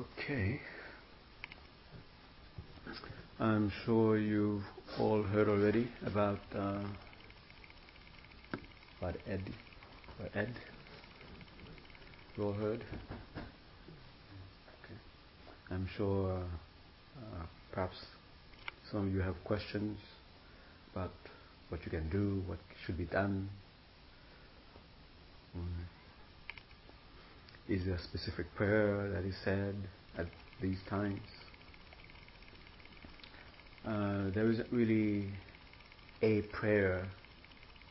Okay, I'm sure you've all heard already about Ed. You all heard? Okay. I'm sure perhaps some of you have questions about what you can do, what should be done. Is there a specific prayer that is said at these times? There isn't really a prayer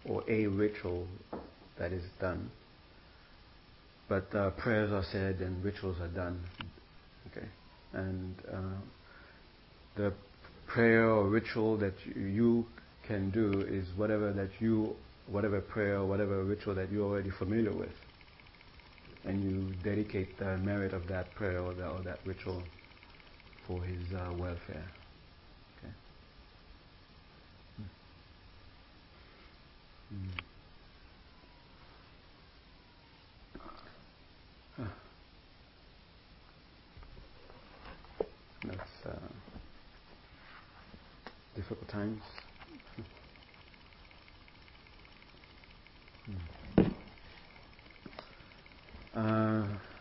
or a ritual that is done, but prayers are said and rituals are done. Okay, and the prayer or ritual that you can do is whatever prayer or whatever ritual that you're already familiar with. And you dedicate the merit of that prayer or that ritual for his welfare. Okay. That's difficult times.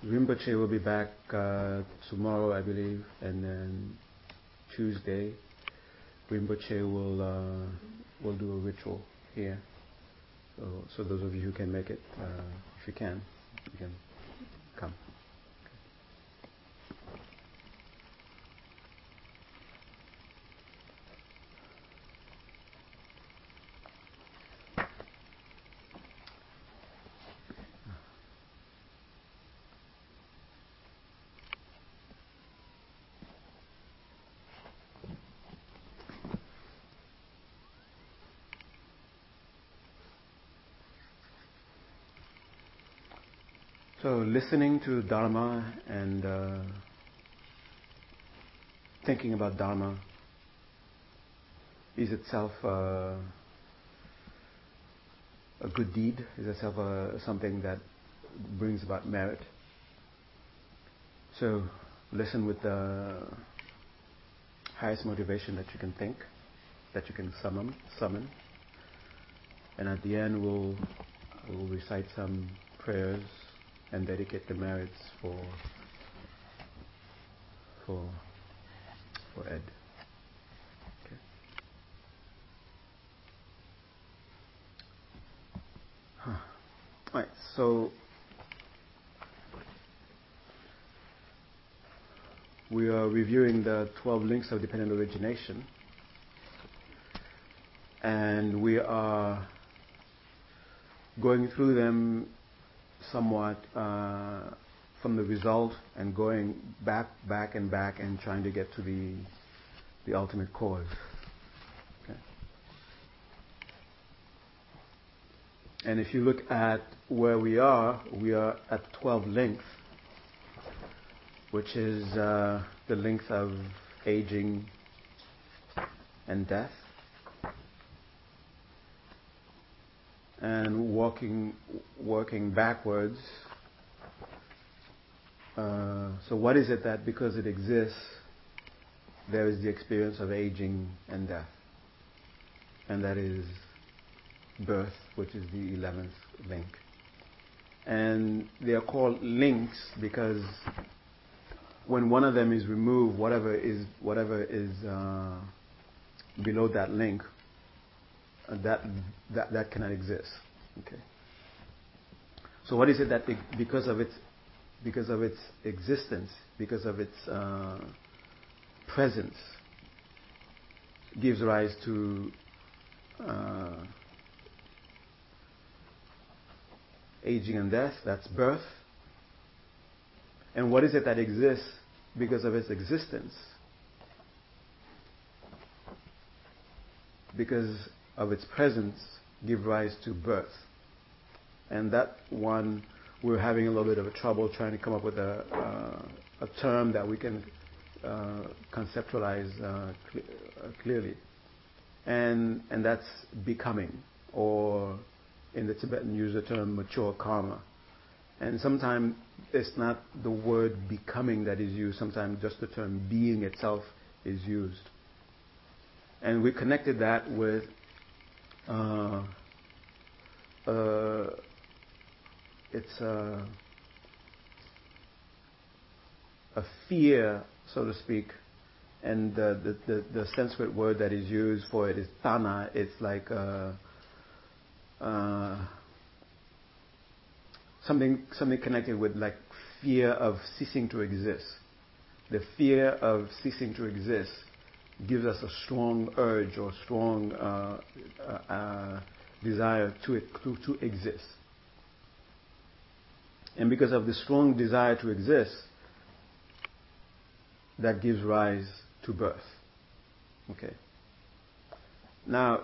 Rinpoche will be back tomorrow, I believe, and then Tuesday Rinpoche will do a ritual here. So those of you who can make it, if you can come. So listening to Dharma and thinking about Dharma is itself a good deed, is itself something that brings about merit. So listen with the highest motivation that you can think, that you can summon. And at the end we'll recite some prayers and dedicate the merits for Ed. All right, so we are reviewing the 12 links of dependent origination, and we are going through them somewhat from the result and going back and trying to get to the ultimate cause. Okay. And if you look at where we are at 12 links, which is the length of aging and death, and working backwards. So what is it that because it exists, there is the experience of aging and death? And that is birth, which is the 11th link. And they are called links because when one of them is removed, whatever is below that link, that cannot exist. Okay. So what is it that because of its existence, because of its presence, gives rise to aging and death? That's birth. And what is it that exists because of its existence? Because of its presence, give rise to birth. And that one, we're having a little bit of a trouble trying to come up with a term that we can conceptualize clearly. And that's becoming, or in the Tibetan use the term mature karma. And sometimes it's not the word becoming that is used, sometimes just the term being itself is used. And we connected that with it's a fear, so to speak, and the Sanskrit word that is used for it is tana. It's like something connected with like fear of ceasing to exist. The fear of ceasing to exist gives us a strong urge or strong desire to exist. And because of the strong desire to exist, that gives rise to birth. Okay. Now,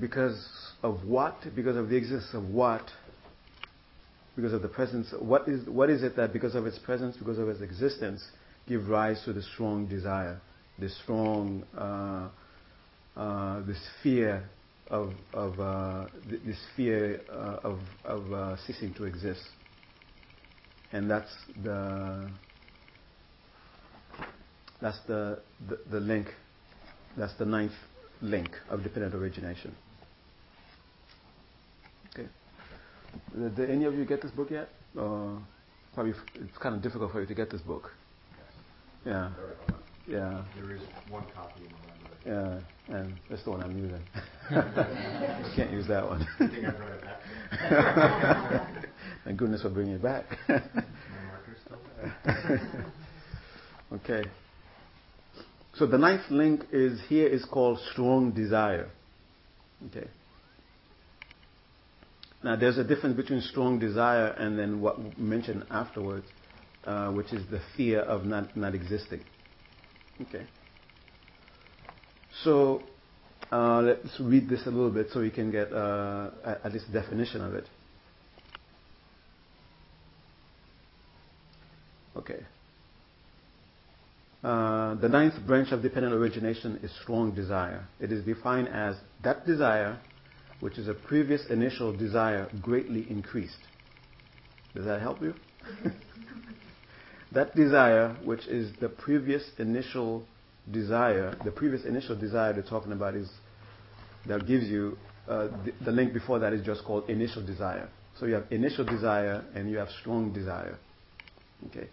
because of what? Because of the existence of what? Because of the presence. What is it that because of its presence, because of its existence, give rise to the strong desire, the strong this fear of ceasing to exist? And that's the link. That's the 9th link of dependent origination. Okay. Did any of you get this book yet? Probably it's kind of difficult for you to get this book. Yes. Yeah. Yeah. There is one copy in the library. Yeah, and that's the one I'm using. I can't use that one. I think I brought it back. Thank goodness for bringing it back. My marker's still there. Okay. So the 9th link is called strong desire. Okay. Now there's a difference between strong desire and then what we mentioned afterwards, which is the fear of not existing. Okay. So let's read this a little bit so you can get at least a definition of it. Okay. The 9th branch of dependent origination is strong desire. It is defined as that desire which is a previous initial desire greatly increased. Does that help you? That desire which is the previous initial desire, they're talking about is, that gives you, the link before that is just called initial desire. So you have initial desire and you have strong desire. Okay.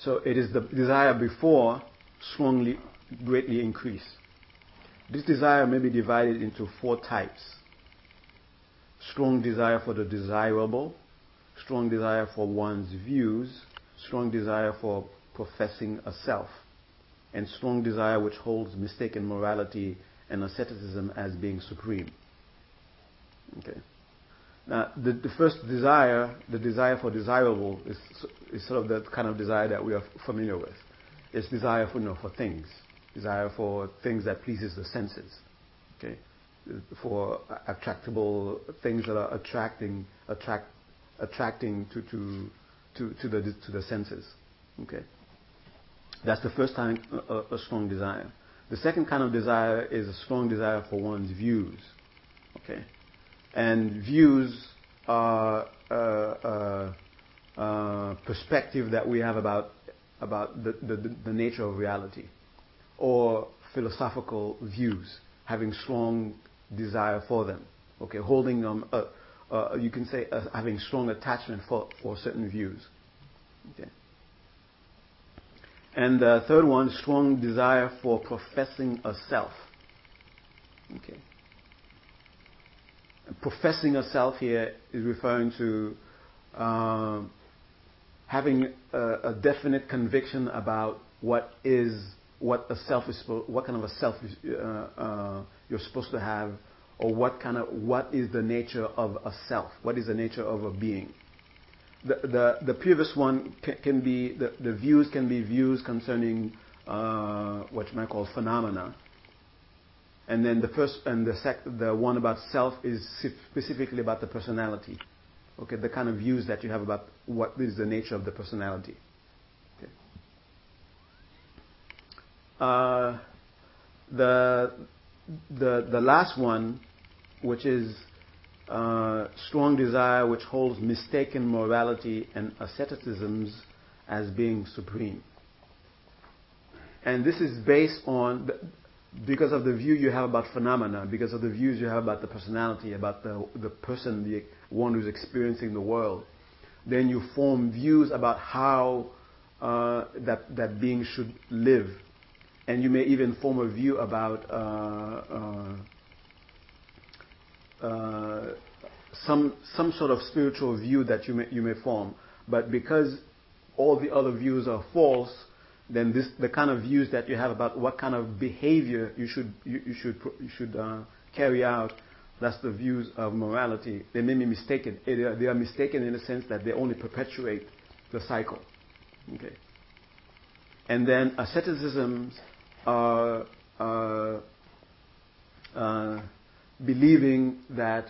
So it is the desire before strongly, greatly increased. This desire may be divided into four types. Strong desire for the desirable, strong desire for one's views, strong desire for professing a self, and strong desire which holds mistaken morality and asceticism as being supreme. Okay. Now, the first desire, the desire for desirable, is sort of the kind of desire that we are familiar with. It's desire for, for things, desire for things that pleases the senses, okay, for attractable things that are attracting to the senses. Okay, that's the first time a strong desire. The second kind of desire is a strong desire for one's views. Okay. And views are perspective that we have about the nature of reality, or philosophical views, having strong desire for them. Okay, holding them, you can say, having strong attachment for certain views. Okay. And the third one, strong desire for professing a self. Okay. Professing ourselves here is referring to having a definite conviction about what kind of a self you're supposed to have, or what is the nature of a self, what is the nature of a being. The previous one can be the views can be views concerning what you might call phenomena. And then the first and the one about self is specifically about the personality, okay, the kind of views that you have about what is the nature of the personality. Okay. The last one, which is strong desire, which holds mistaken morality and asceticisms as being supreme, and this is based on because of the view you have about phenomena, because of the views you have about the personality, about the person, the one who's experiencing the world, then you form views about how that being should live, and you may even form a view about some sort of spiritual view that you may form. But because all the other views are false, then the kind of views that you have about what kind of behavior you should carry out, that's the views of morality. They may be mistaken. They are mistaken in the sense that they only perpetuate the cycle. Okay. And then asceticisms are believing that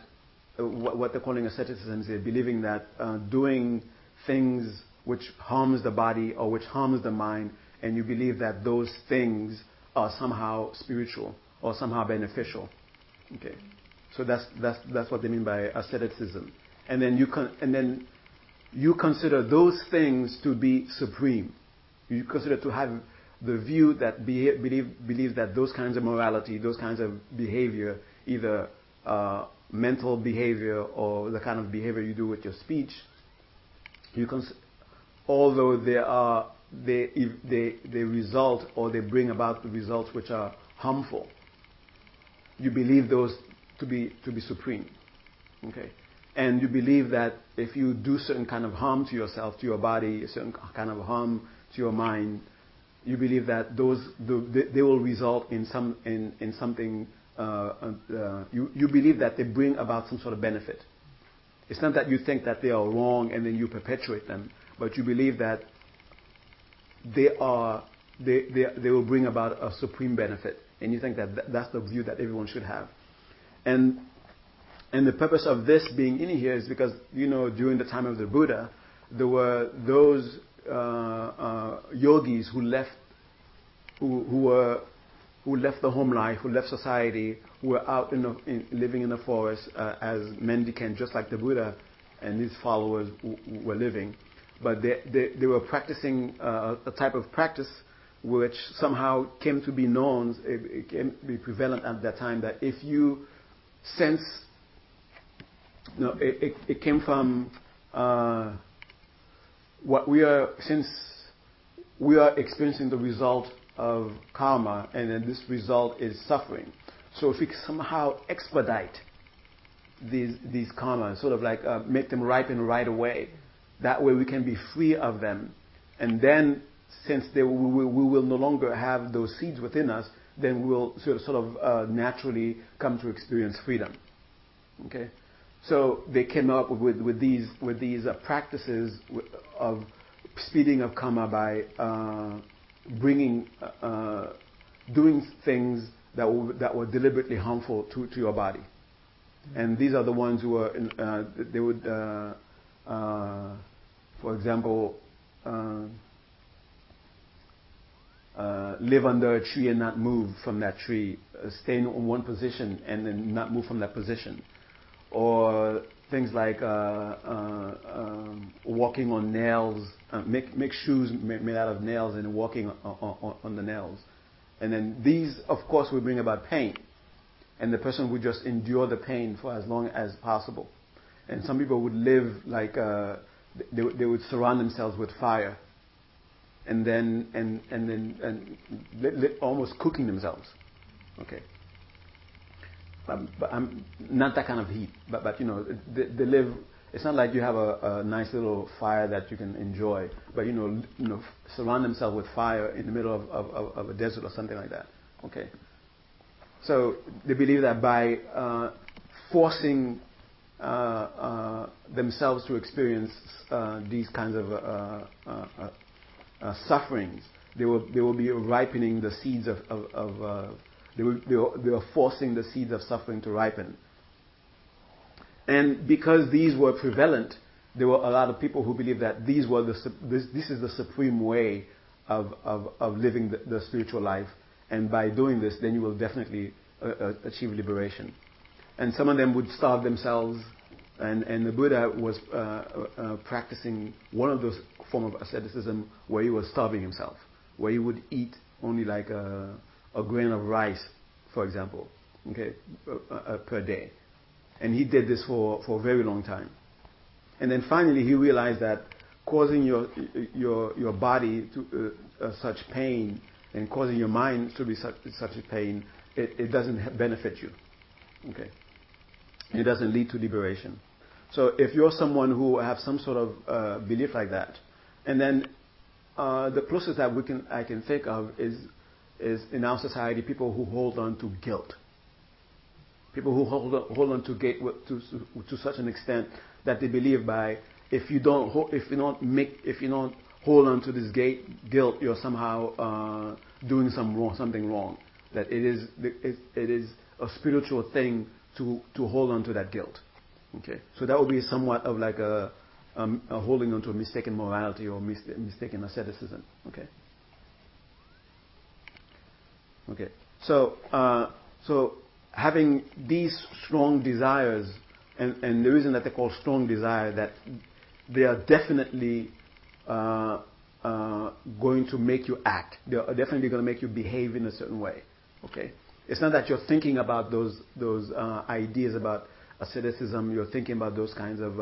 what they're calling asceticisms is believing that doing things which harms the body or which harms the mind, and you believe that those things are somehow spiritual or somehow beneficial. Okay, so that's what they mean by asceticism. And then you consider those things to be supreme. You consider to have the view that believes that those kinds of morality, those kinds of behavior, either mental behavior or the kind of behavior you do with your speech, although they result, or they bring about the results which are harmful, you believe those to be supreme, okay? And you believe that if you do certain kind of harm to yourself, to your body, a certain kind of harm to your mind, you believe that they will result in something. You believe that they bring about some sort of benefit. It's not that you think that they are wrong and then you perpetuate them, but you believe that they will bring about a supreme benefit, and you think that that's the view that everyone should have. And the purpose of this being in here is because, during the time of the Buddha, there were those yogis who left the home life, who left society, who were out living in the forest as mendicants, just like the Buddha and his followers were living. But they were practicing a type of practice which somehow came to be known, it came to be prevalent at that time, that if you sense No, it came from what we are, since we are experiencing the result of karma, and then this result is suffering. So if we somehow expedite these karmas, sort of like make them ripen right away, that way we can be free of them. And then, since we will no longer have those seeds within us, then we will sort of naturally come to experience freedom. Okay, so they came up with these practices of speeding up karma by doing things that were deliberately harmful to your body. And these are the ones who are for example, live under a tree and not move from that tree, stay in one position and then not move from that position, or things like walking on nails, make shoes made out of nails and walking on the nails. And then these, of course, will bring about pain, and the person would just endure the pain for as long as possible. And some people would live like they would surround themselves with fire, and then almost cooking themselves. Okay, but I'm not that kind of heat. But you know, they live. It's not like you have a nice little fire that you can enjoy. But you know, surround themselves with fire in the middle of a desert or something like that. Okay, so they believe that by forcing themselves to experience these kinds of sufferings, they will be ripening the seeds they are forcing the seeds of suffering to ripen. And because these were prevalent, there were a lot of people who believed that these were this is the supreme way of living the spiritual life, and by doing this, then you will definitely achieve liberation. And some of them would starve themselves, and the Buddha was practicing one of those form of asceticism where he was starving himself, where he would eat only like a grain of rice, for example, okay, per day. And he did this for a very long time. And then finally he realized that causing your body to such pain and causing your mind to be such a pain, it doesn't benefit you. Okay, it doesn't lead to liberation. So if you're someone who have some sort of belief like that, and then the closest that I can think of is in our society people who hold on to guilt, people who hold on to such an extent that they believe by if you don't hold on to this guilt, you're somehow doing something wrong. That it is a spiritual thing to hold on to that guilt. Okay, so that would be somewhat of like a holding on to a mistaken morality or mistaken asceticism. Okay. So having these strong desires, and the reason that they're called strong desire, that they are definitely going to make you act. They are definitely going to make you behave in a certain way. Okay. It's not that you're thinking about those ideas about asceticism. You're thinking about those kinds of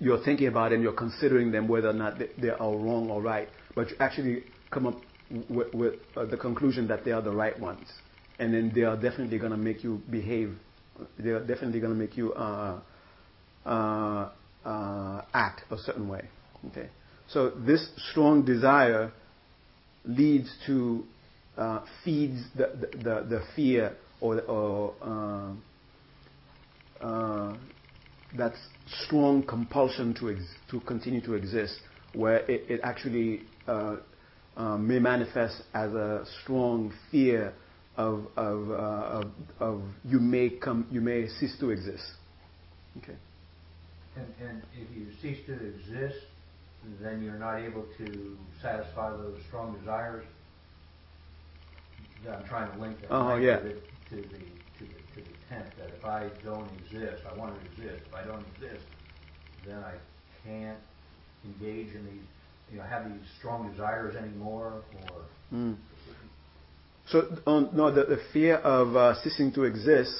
You're thinking about them. You're considering them whether or not they are wrong or right. But you actually come up with the conclusion that they are the right ones, and then they are definitely going to make you behave. They are definitely going to make you act a certain way. Okay. So this strong desire leads to feeds the fear or that strong compulsion to continue to exist, where it actually may manifest as a strong fear of you may cease to exist. Okay. And if you cease to exist, then you're not able to satisfy those strong desires. I'm trying to link that to the intent that if I don't exist, I want to exist. If I don't exist, then I can't engage in these, have these strong desires anymore. Or So no, the fear of ceasing to exist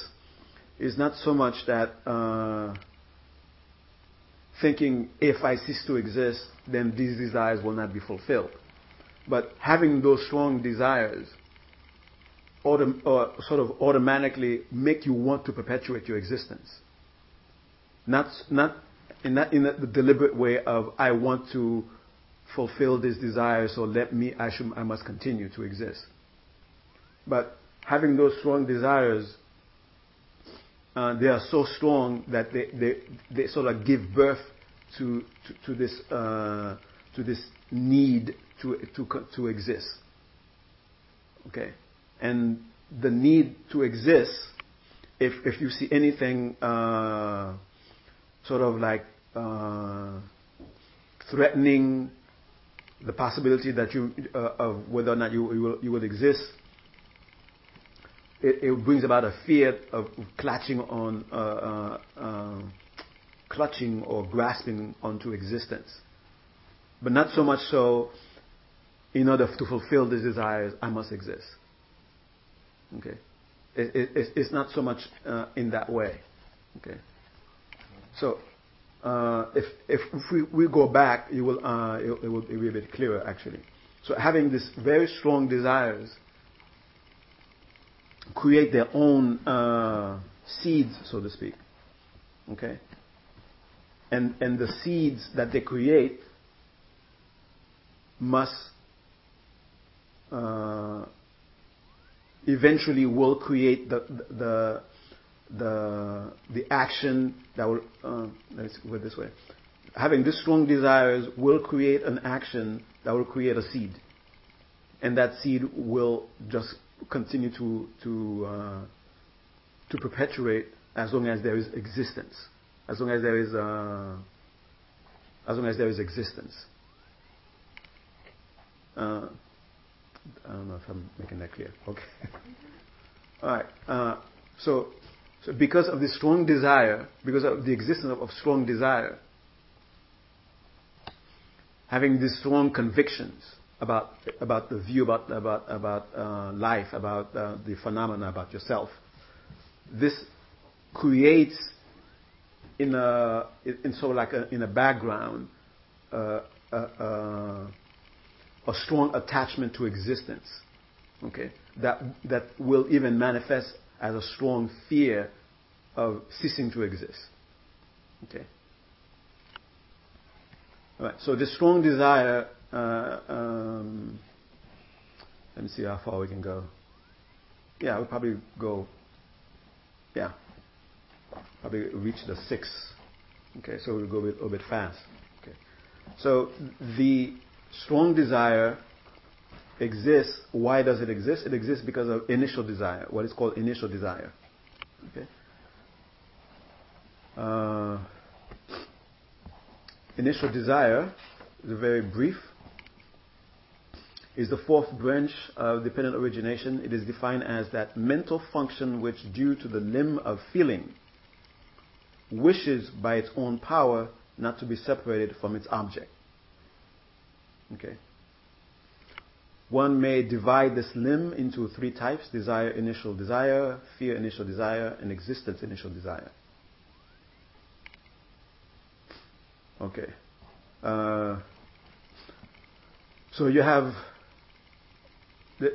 is not so much that thinking if I cease to exist, then these desires will not be fulfilled. But having those strong desires automatically make you want to perpetuate your existence. Not in the deliberate way of I want to fulfill this desire, so I must continue to exist. But having those strong desires, they are so strong that they sort of give birth to this need to exist. Okay, and the need to exist, if you see anything sort of like threatening the possibility that you of whether or not you will exist, it brings about a fear of clutching or grasping onto existence. But not so much so, in order to fulfill these desires, I must exist. Okay, it's not so much in that way. Okay, so if we go back, it will be a bit clearer actually. So having these very strong desires create their own seeds, so to speak. Okay, and the seeds that they create must eventually will create the action that will. Let's go this way. Having these strong desires will create an action that will create a seed, and that seed will just continue to perpetuate as long as there is existence, as long as there is existence. I don't know if I'm making that clear. Okay. All right. So because of the strong desire, because of the existence of strong desire, having these strong convictions about the view, about life, about the phenomena, about yourself, this creates in a background a strong attachment to existence, okay, that will even manifest as a strong fear of ceasing to exist. Okay. All right. So the strong desire. Let me see how far we can go. Yeah, we'll probably go. Yeah, probably reach the 6. Okay, so we'll go a little bit fast. Okay. So the strong desire exists. Why does it exist? It exists because of initial desire, what is called initial desire. Okay. Initial desire is very brief. Is the 4th branch of dependent origination. It is defined as that mental function which, due to the limb of feeling, wishes by its own power not to be separated from its object. Okay. One may divide this limb into 3 types: desire, initial desire; fear, initial desire; and existence, initial desire. Okay. So you have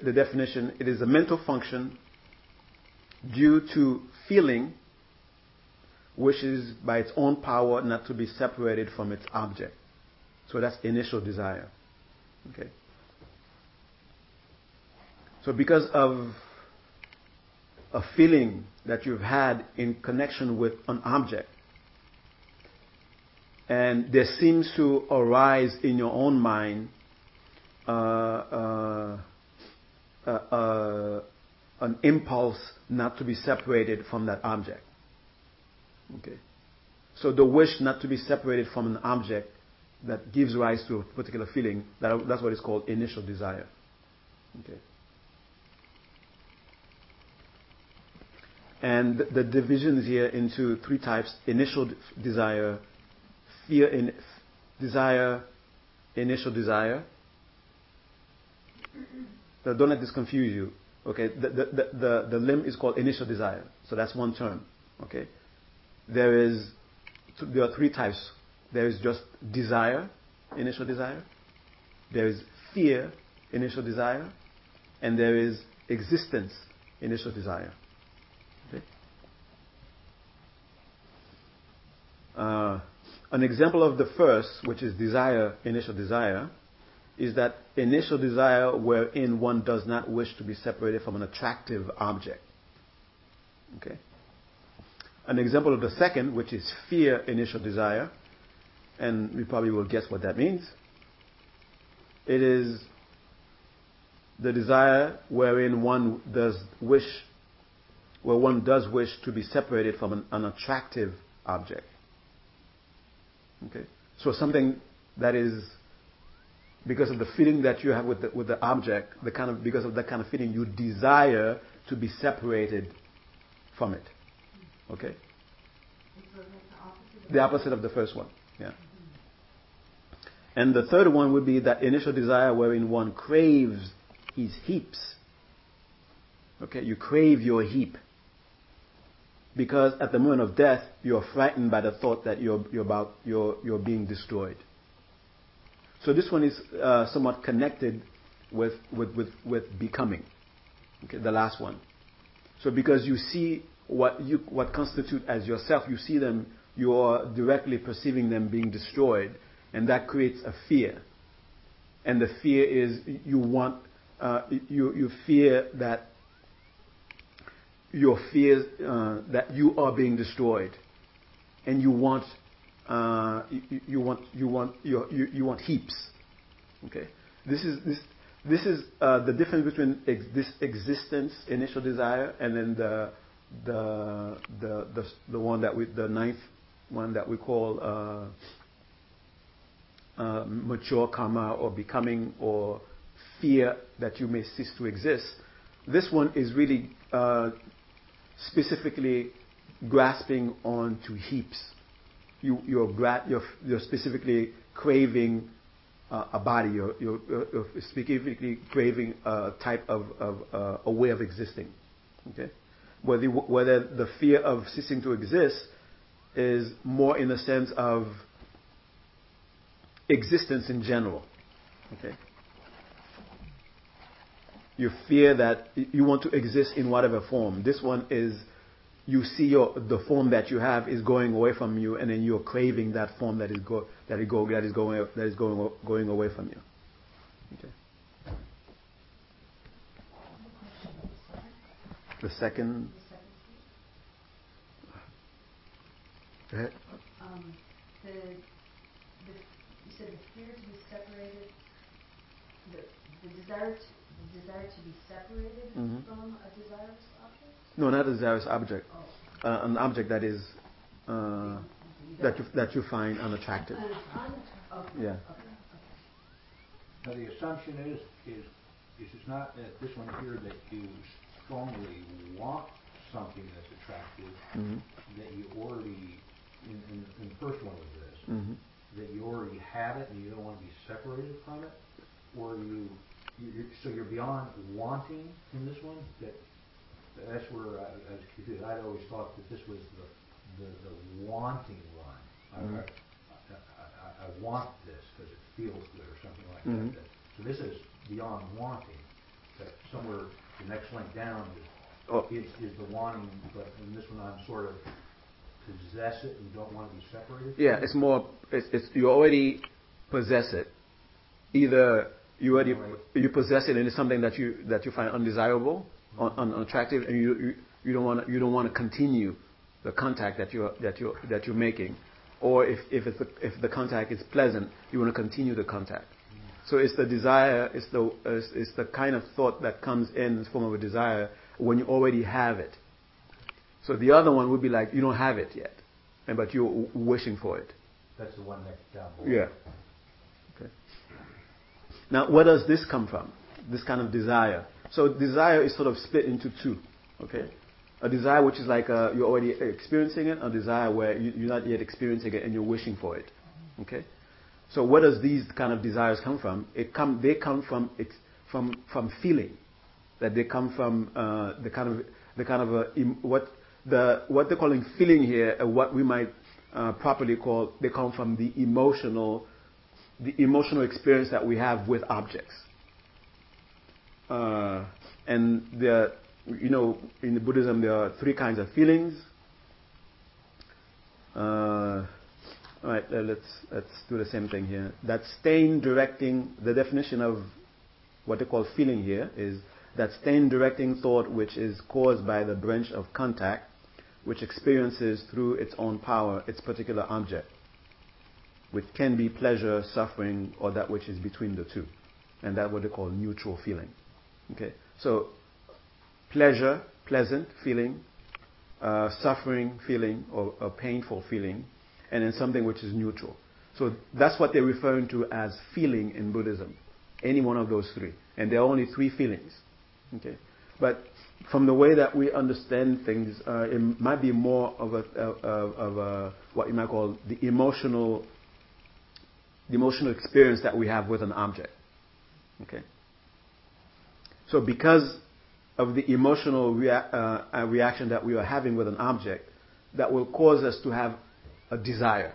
the definition. It is a mental function due to feeling, which is by its own power not to be separated from its object. So that's initial desire. Okay. So because of a feeling that you've had in connection with an object, and there seems to arise in your own mind an impulse not to be separated from that object. Okay. So the wish not to be separated from an object that gives rise to a particular feeling, that's what is called initial desire. Okay. And the division is here into 3 types: initial desire, fear in desire, initial desire. Now, don't let this confuse you. Okay, the limb is called initial desire. So that's one term. Okay, there are three types. There is just desire, initial desire. There is fear, initial desire, and there is existence, initial desire. Okay. An example of the first, which is desire, initial desire, is that initial desire wherein one does not wish to be separated from an attractive object. Okay. An example of the second, which is fear, initial desire, and we probably will guess what that means. It is the desire wherein one does wish to be separated from an unattractive object. Okay, so something that is because of the feeling that you have with the object, because of that kind of feeling, you desire to be separated from it. Okay, so like the opposite of the first one. Yeah. And the third one would be that initial desire wherein one craves his heaps. Okay, you crave your heap. Because at the moment of death, you're frightened by the thought that you're being destroyed. So this one is somewhat connected with becoming. Okay, the last one. So because you see what constitute as yourself, you see them, you are directly perceiving them being destroyed. And that creates a fear, and the fear is you fear that you are being destroyed, and you want heaps. Okay, this is the difference between this existence initial desire and then the ninth one that we call. Mature karma or becoming or fear that you may cease to exist. This one is really specifically grasping onto heaps. You're specifically craving a body. You're specifically craving a type of a way of existing. Okay, whether the fear of ceasing to exist is more in the sense of existence in general. Okay. You fear that you want to exist in whatever form. This one is you see the form that you have is going away from you, and then you're craving that form that is going away from you. Okay. Go ahead. So the fear to be separated, the desire to be separated from a desirous object? No, not a desirous object. Oh. An object that is that you find unattractive. Okay. Yeah. Okay. Okay. Now the assumption is it's not that this one here that you strongly want something that's attractive that you already in the first one was this. Mm-hmm. That you already have it and you don't want to be separated from it, or so you're beyond wanting in this one. That's where I was confused. I'd always thought that this was the wanting line. Mm-hmm. I want this because it feels good or something like that. So this is beyond wanting. But somewhere the next link down is the wanting, but in this one I'm sort of possess it and don't want to be separated? Yeah, it's more. It's you already possess it. Either you possess it and it's something that you find undesirable, unattractive, and you don't want to continue the contact that you're making, or if the contact is pleasant, you want to continue the contact. So it's the desire. It's the kind of thought that comes in the form of a desire when you already have it. So the other one would be like, you don't have it yet, but you're wishing for it. That's the one next down below. Yeah. Okay. Now, where does this come from, this kind of desire? So desire is sort of split into two, okay? A desire which is like you're already experiencing it, a desire where you're not yet experiencing it and you're wishing for it, okay? So where does these kind of desires come from? They come from feeling. that they come from what they're calling feeling here, what we might properly call, they come from the emotional experience that we have with objects. And there, in the Buddhism there are three kinds of feelings. All right, let's do the same thing here. That stain directing, the definition of what they call feeling here is that stain directing thought which is caused by the branch of contact, which experiences through its own power its particular object, which can be pleasure, suffering, or that which is between the two, and that what they call neutral feeling. Okay, so pleasure, pleasant feeling, suffering feeling, or a painful feeling, and then something which is neutral. So that's what they're referring to as feeling in Buddhism, any one of those three. And there are only three feelings. Okay, but from the way that we understand things, it might be more of a what you might call the emotional experience that we have with an object. Okay. So because of the emotional reaction that we are having with an object, that will cause us to have a desire,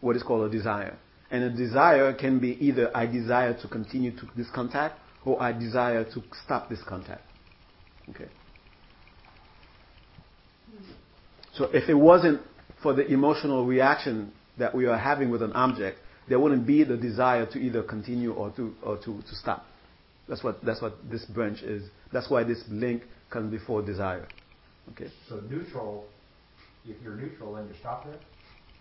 what is called a desire. And a desire can be either I desire to continue to this contact, or I desire to stop this contact. Okay. So if it wasn't for the emotional reaction that we are having with an object, there wouldn't be the desire to either continue or to stop. That's what this branch is. That's why this link comes before desire. Okay. So neutral, if you're neutral, then you stop there?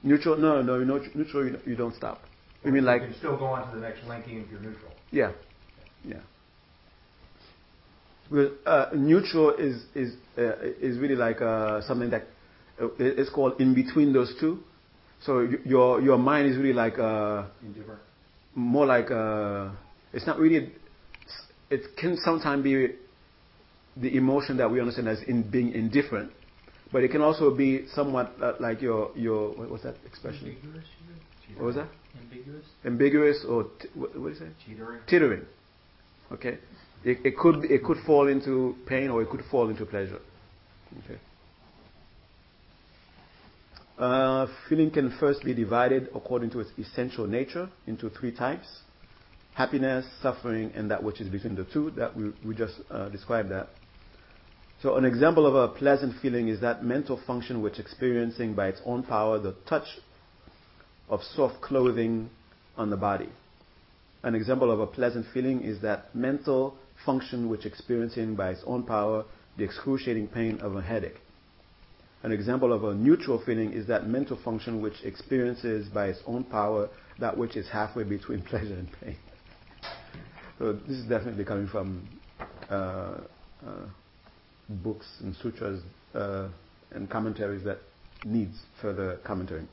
Neutral? No, neutral, you don't stop. You mean like you can still go on to the next linking if you're neutral. Yeah, yeah. Well, neutral is really like something that is called in between those two. So your mind is really like indifferent. More like it's not really. It can sometimes be the emotion that we understand as in being indifferent, but it can also be somewhat like your what was that expression? Ambiguous. What was that? Ambiguous. Ambiguous or what is it? Teetering. Okay. It could fall into pain or it could fall into pleasure. Okay. Feeling can first be divided according to its essential nature into three types: happiness, suffering, and that which is between the two. That we just described that. So an example of a pleasant feeling is that mental function which experiencing by its own power the touch of soft clothing on the body. An example of a pleasant feeling is that mental function which experiencing by its own power the excruciating pain of a headache. An example of a neutral feeling is that mental function which experiences by its own power that which is halfway between pleasure and pain. So this is definitely coming from books and sutras and commentaries that needs further commentary.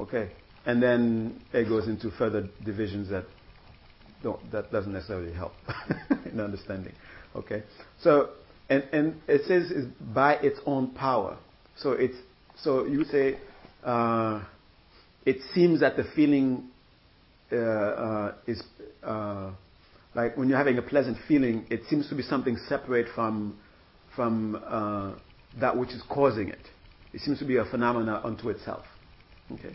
Okay. And then it goes into further divisions that doesn't necessarily help in understanding. Okay, so and it says is by its own power. So you say it seems that the feeling is like when you're having a pleasant feeling, it seems to be something separate from that which is causing it. It seems to be a phenomena unto itself. Okay.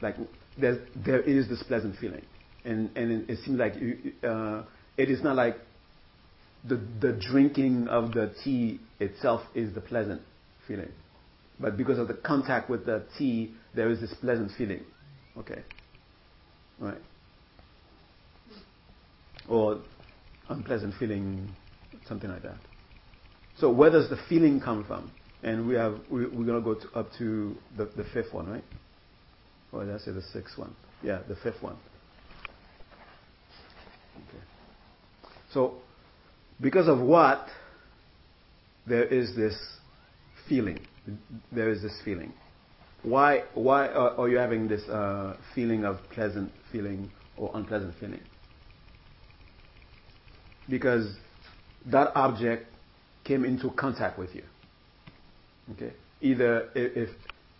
Like there is this pleasant feeling, and it seems like it is not like the drinking of the tea itself is the pleasant feeling, but because of the contact with the tea, there is this pleasant feeling. Okay, right? Or unpleasant feeling, something like that. So where does the feeling come from? And we're gonna go up to the fifth one, right? Or did I say the sixth one? Yeah, the fifth one. Okay. So, because of what, there is this feeling. There is this feeling. Why are you having this feeling of pleasant feeling or unpleasant feeling? Because that object came into contact with you. Okay. Either if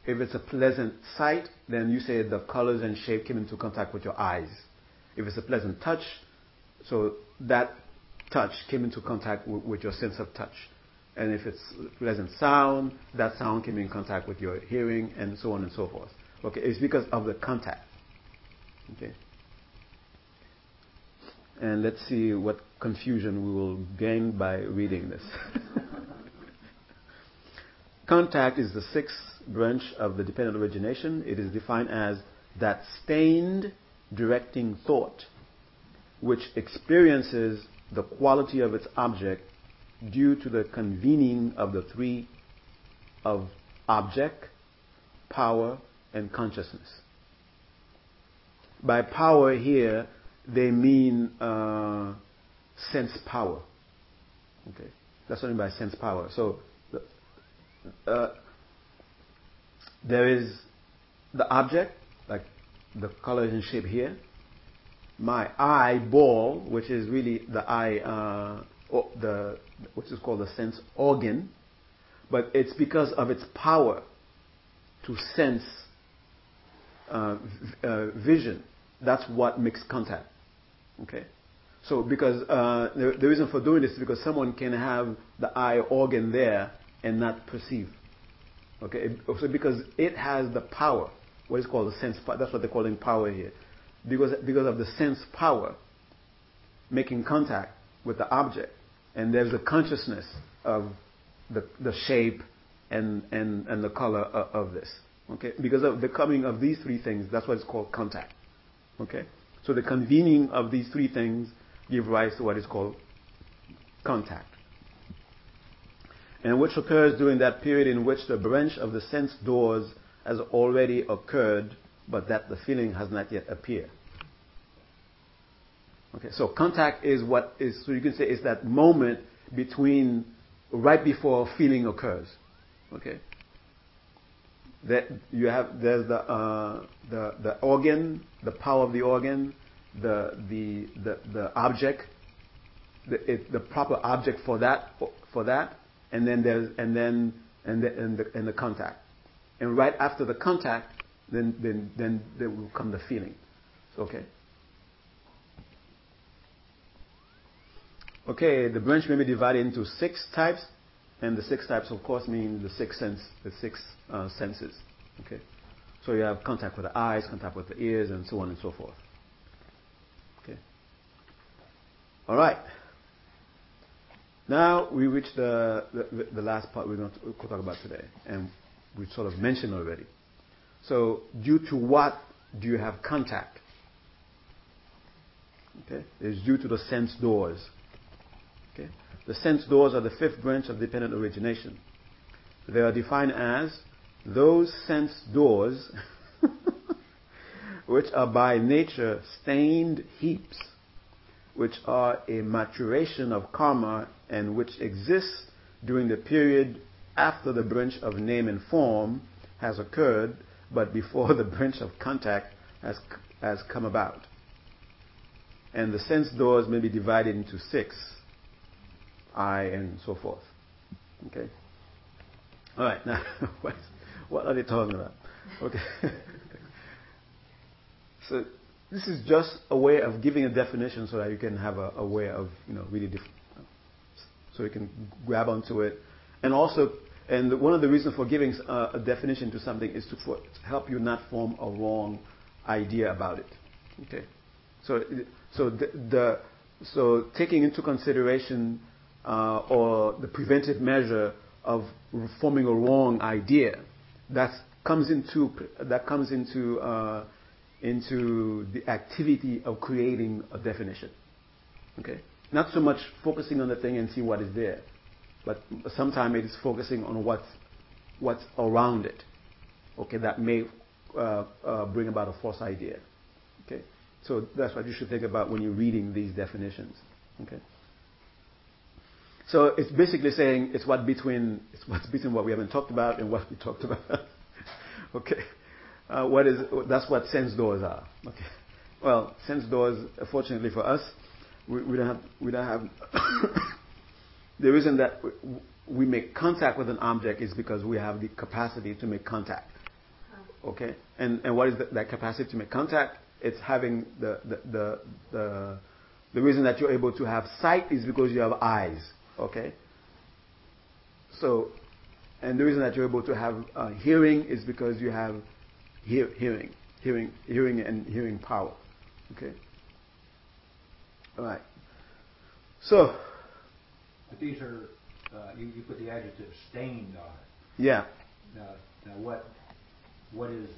If it's a pleasant sight, then you say the colors and shape came into contact with your eyes. If it's a pleasant touch, so that touch came into contact with your sense of touch. And if it's pleasant sound, that sound came in contact with your hearing, and so on and so forth. Okay, it's because of the contact. Okay. And let's see what confusion we will gain by reading this. Contact is the sixth branch of the dependent origination. It is defined as that stained, directing thought, which experiences the quality of its object due to the convening of the three of object, power, and consciousness. By power here, they mean sense power. Okay, that's what I mean by sense power. So, there is the object, like the color and shape here. My eyeball, which is really the eye, which is called the sense organ, but it's because of its power to sense vision. That's what makes contact. Okay, so because the reason for doing this is because someone can have the eye organ there and not perceive. Okay, so because it has the power, what is called the sense power, that's what they're calling power here. Because of the sense power making contact with the object, and there's the consciousness of the shape and the color of this. Okay, because of the coming of these three things, that's what is called contact. Okay, so the convening of these three things give rise to what is called contact, and which occurs during that period in which the branch of the sense doors has already occurred, but that the feeling has not yet appeared. Okay, so contact is what is, so you can say it's that moment between, right before feeling occurs. Okay, that you have, there's the organ, the power of the organ, the object, the proper object for that. And then there's and the contact, and right after the contact, then there will come the feeling. Okay. Okay, the branch may be divided into six types, and the six types, of course, mean the six senses. Okay. So you have contact with the eyes, contact with the ears, and so on and so forth. Okay. All right. Now we reach the last part we're going to talk about today, and we sort of mentioned already. So, due to what do you have contact? Okay, it's due to the sense doors. Okay, the sense doors are the fifth branch of dependent origination. They are defined as those sense doors which are by nature stained heaps, which are a maturation of karma and which exists during the period after the branch of name and form has occurred, but before the branch of contact has come about. And the sense doors may be divided into six, eye and so forth. Okay? All right, now, what are they talking about? Okay. So, this is just a way of giving a definition so that you can have a way of, you know, really, so you can grab onto it. And also, and one of the reasons for giving a definition to something is to help you not form a wrong idea about it. Okay. So taking into consideration or the preventive measure of forming a wrong idea, that comes into the activity of creating a definition. Okay? Not so much focusing on the thing and see what is there, but sometimes it is focusing on what's around it. Okay, that may bring about a false idea. Okay? So that's what you should think about when you're reading these definitions. Okay? So it's basically saying it's what's between what we haven't talked about and what we talked about. Okay. That's what sense doors are. Okay. Well, sense doors, fortunately for us, we don't have the reason that we make contact with an object is because we have the capacity to make contact. Okay? And what is that capacity to make contact? It's having the reason that you're able to have sight is because you have eyes. Okay? So, and the reason that you're able to have hearing is because you have hearing power. Okay? All right. So. But these are, you put the adjective stained on it. Yeah. Now what is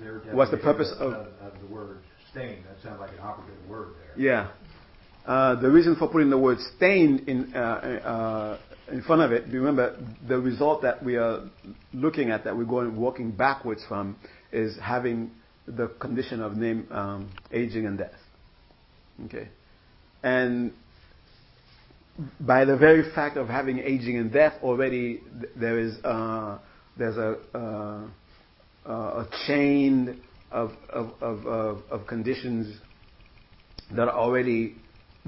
their definition? What's the purpose of the word stained? That sounds like an operative word there. Yeah. The reason for putting the word stained in front of it, remember the result that we are looking at, that we're walking backwards from, is having the condition of name, aging and death. Okay. And by the very fact of having aging and death, already there's a chain of conditions that are already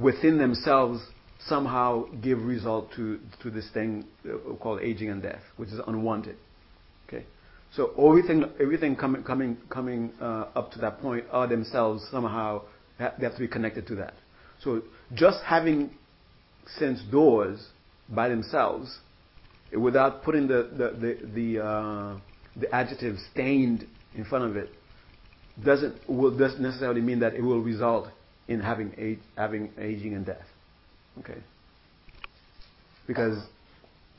within themselves somehow give result to this thing called aging and death, which is unwanted. Okay, so everything coming up to that point are themselves somehow, they have to be connected to that. So just having sense doors by themselves, without putting the adjective stained in front of it, doesn't necessarily mean that it will result in having aging and death. Okay. Because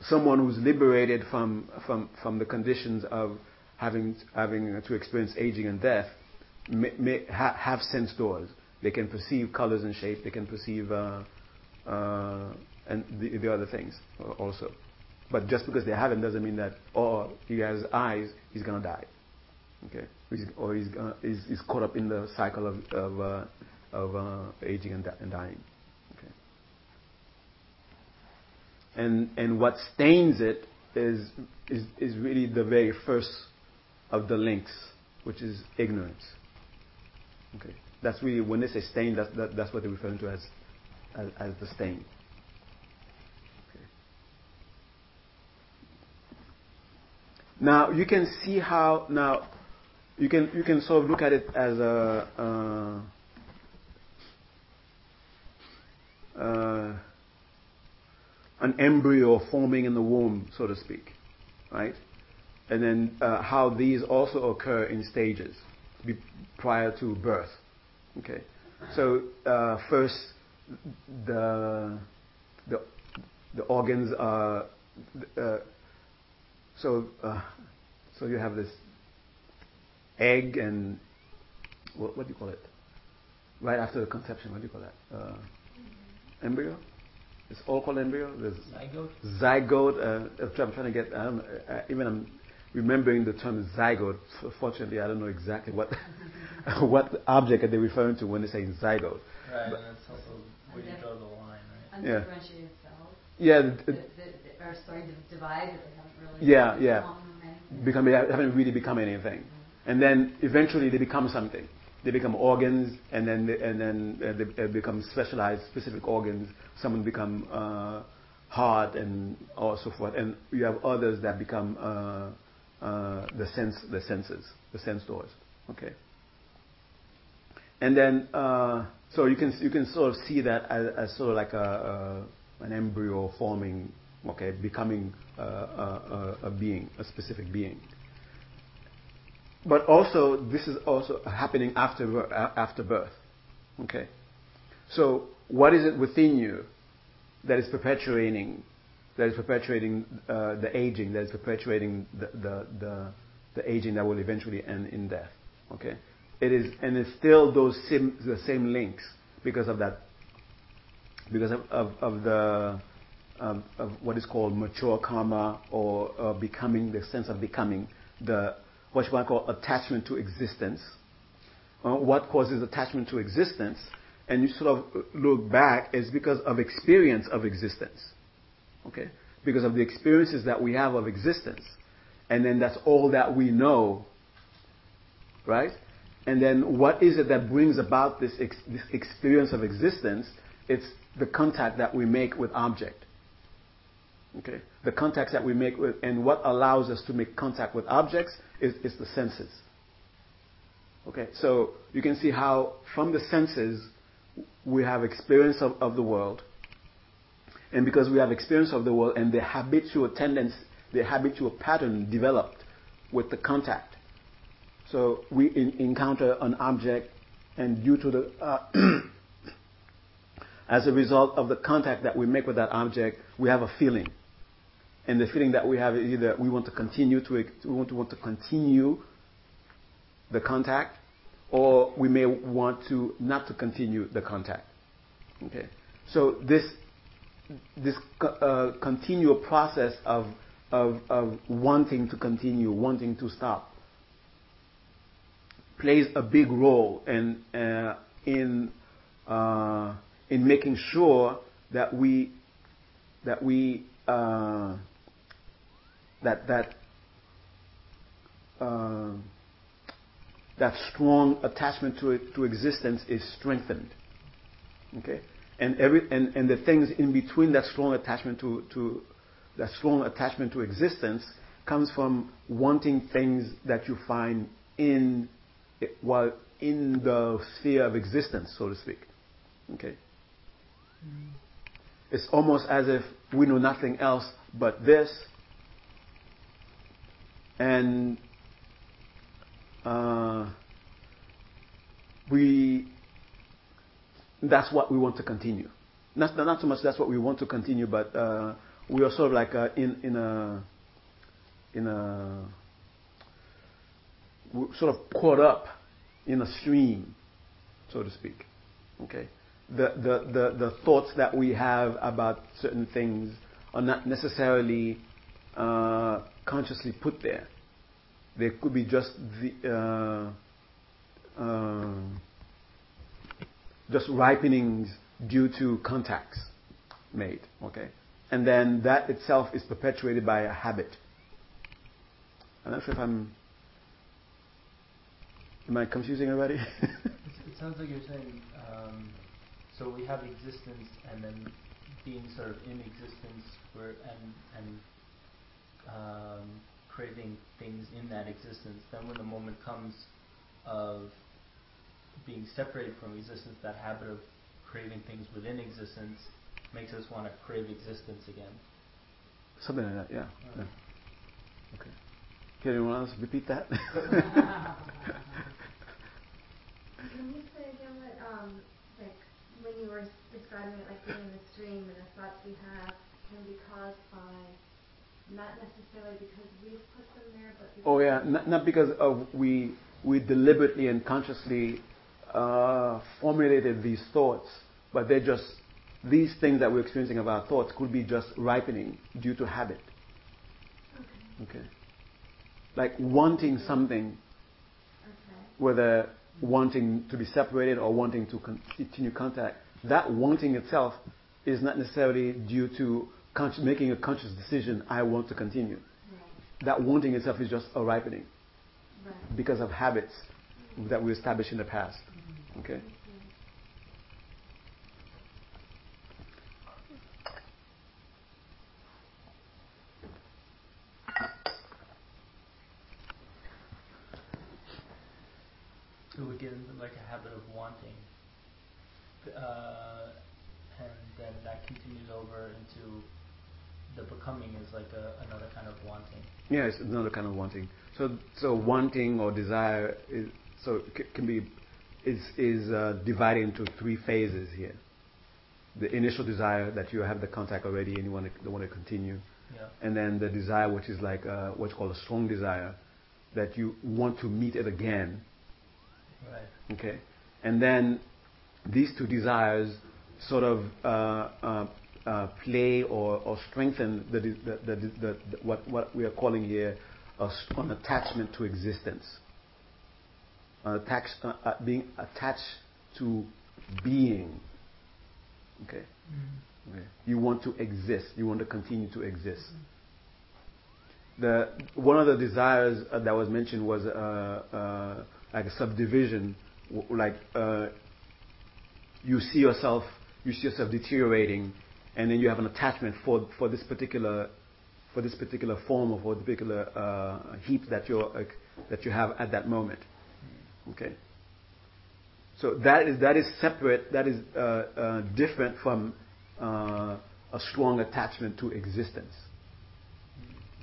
someone who's liberated from the conditions of having to experience aging and death may have sense doors. They can perceive colors and shapes. They can perceive and the other things also. But just because they haven't doesn't mean that, oh, he has eyes, he's gonna die. Okay. Or he's caught up in the cycle of aging and dying. Okay. And what stains it is really the very first of the links, which is ignorance. Okay. That's really, when they say stain, that's what they're referring to as the stain. Okay. Now you can see how. Now you can sort of look at it as an embryo forming in the womb, so to speak, right? And then how these also occur in stages prior to birth. Okay, so first the organs are so you have this egg and what do you call it? Right after the conception, what do you call that? Embryo? It's all called embryo. There's zygote. I'm trying to get. I'm remembering the term zygote. Fortunately, I don't know exactly what what object are they referring to when they say zygote. Right, but, and that's also where you draw the line, right? Yeah. Undifferentiated cells. Yeah. Divide, but they haven't really. Yeah. Haven't really become anything, and then eventually they become something. They become organs, and then they become specialized, specific organs. Some become heart and all so forth, and you have others that become the sense doors. Okay. And then so you can sort of see that as sort of like an embryo forming, okay, becoming a being, a specific being. But also, this is also happening after birth. Okay, so what is it within you that is perpetuating, the aging, that is perpetuating the aging that will eventually end in death? Okay, it is, and it's still the same links because of that, because of what is called mature karma, or becoming, the sense of becoming, the what you might call attachment to existence. What causes attachment to existence? And you sort of look back, is because of experience of existence. Okay? Because of the experiences that we have of existence. And then that's all that we know. Right? And then what is it that brings about this experience of existence? It's the contact that we make with object. Okay? the contacts that we make with, and what allows us to make contact with objects is the senses. Okay, so you can see how from the senses we have experience of the world, and because we have experience of the world and the habitual tendency, the habitual pattern developed with the contact. So we encounter an object, and due to the as a result of the contact that we make with that object, we have a feeling, and the feeling that we have is either we want to continue to continue the contact, or we may want to not to continue the contact. Okay, so this continual process of wanting to continue, wanting to stop, plays a big role in making sure that that strong attachment to existence is strengthened. Okay, and the things in between that strong attachment to existence comes from wanting things that you find in the sphere of existence, so to speak. Okay, it's almost as if we know nothing else but this, and that's what we want to continue. Not so much that's what we want to continue, but we are sort of like we're sort of caught up in a stream, so to speak. Okay, the thoughts that we have about certain things are not necessarily consciously put there. They could be just just ripenings due to contacts made. Okay. And then that itself is perpetuated by a habit. I'm not sure if am I confusing everybody? It sounds like you're saying, so we have existence and then being sort of in existence and craving things in that existence. Then when the moment comes of being separated from existence, that habit of craving things within existence makes us want to crave existence again. Something like that, yeah. Right. Yeah. Okay. Can anyone else repeat that? Can you say again what, like, when you were describing it, like being in the stream and the thoughts we have can be caused by, not necessarily because we've put them there, but because... Oh, yeah, not because of we deliberately and consciously formulated these thoughts, but they're just... These things that we're experiencing of our thoughts could be just ripening due to habit. Okay. Like wanting something, okay, whether wanting to be separated or wanting to continue contact, that wanting itself is not necessarily due to making a conscious decision, I want to continue. Right. That wanting itself is just a ripening, right, because of habits that we established in the past. Mm-hmm. Okay. It would get into like a habit of wanting, and then that continues over into the becoming is like another kind of wanting. Yeah, it's another kind of wanting. So wanting or desire is divided into three phases here. The initial desire that you have the contact already and you want to continue, yeah, and then the desire which is like what's called a strong desire that you want to meet it again. Right. Okay, and then these two desires sort of play or strengthen the what we are calling here an attachment to existence, being attached to being. Okay. Mm-hmm. Okay, you want to exist, you want to continue to exist. Mm-hmm. One of the desires that was mentioned was like a subdivision, like you see yourself deteriorating, and then you have an attachment for this particular for this particular form or for the particular heap that you have at that moment. Okay. So that is separate. That is different from a strong attachment to existence.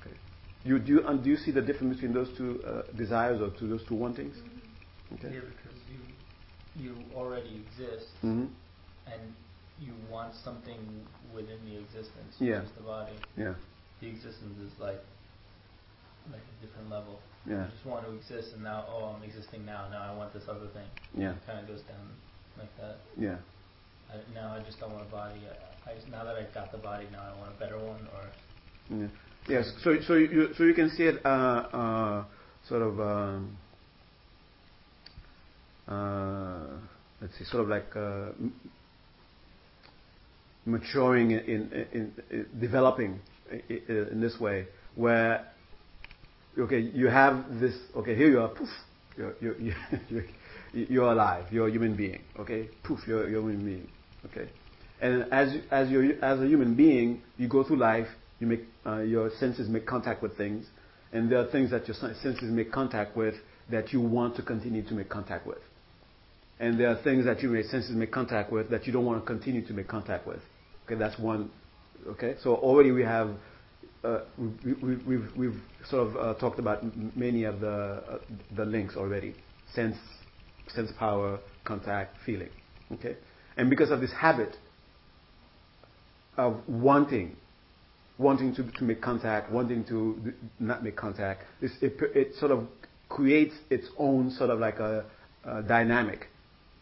Okay. Do you see the difference between those two desires or to those two wantings? Okay. Yeah, because you already exist, mm-hmm. and you want something within the existence, yeah. which is the body. Yeah. The existence is like a different level. Yeah. I just want to exist, and now, oh, I'm existing now. Now I want this other thing. Yeah. It kind of goes down like that. Yeah. Now I just don't want a body. Now that I've got the body, now I want a better one. Or. Yeah. Yes. So you can see it sort of let's see, sort of like maturing in developing in this way where. Okay, you have this. Okay, here you are. Poof, you're alive. You're a human being. Okay, poof, you're a human being. Okay, and as a human being, you go through life. You make your senses make contact with things, and there are things that your senses make contact with that you want to continue to make contact with, and there are things that your senses make contact with that you don't want to continue to make contact with. Okay, that's one. Okay, so already we have. We've sort of talked about many of the links already: sense power, contact, feeling. Okay, and because of this habit of wanting to make contact, wanting to not make contact, it sort of creates its own sort of like a dynamic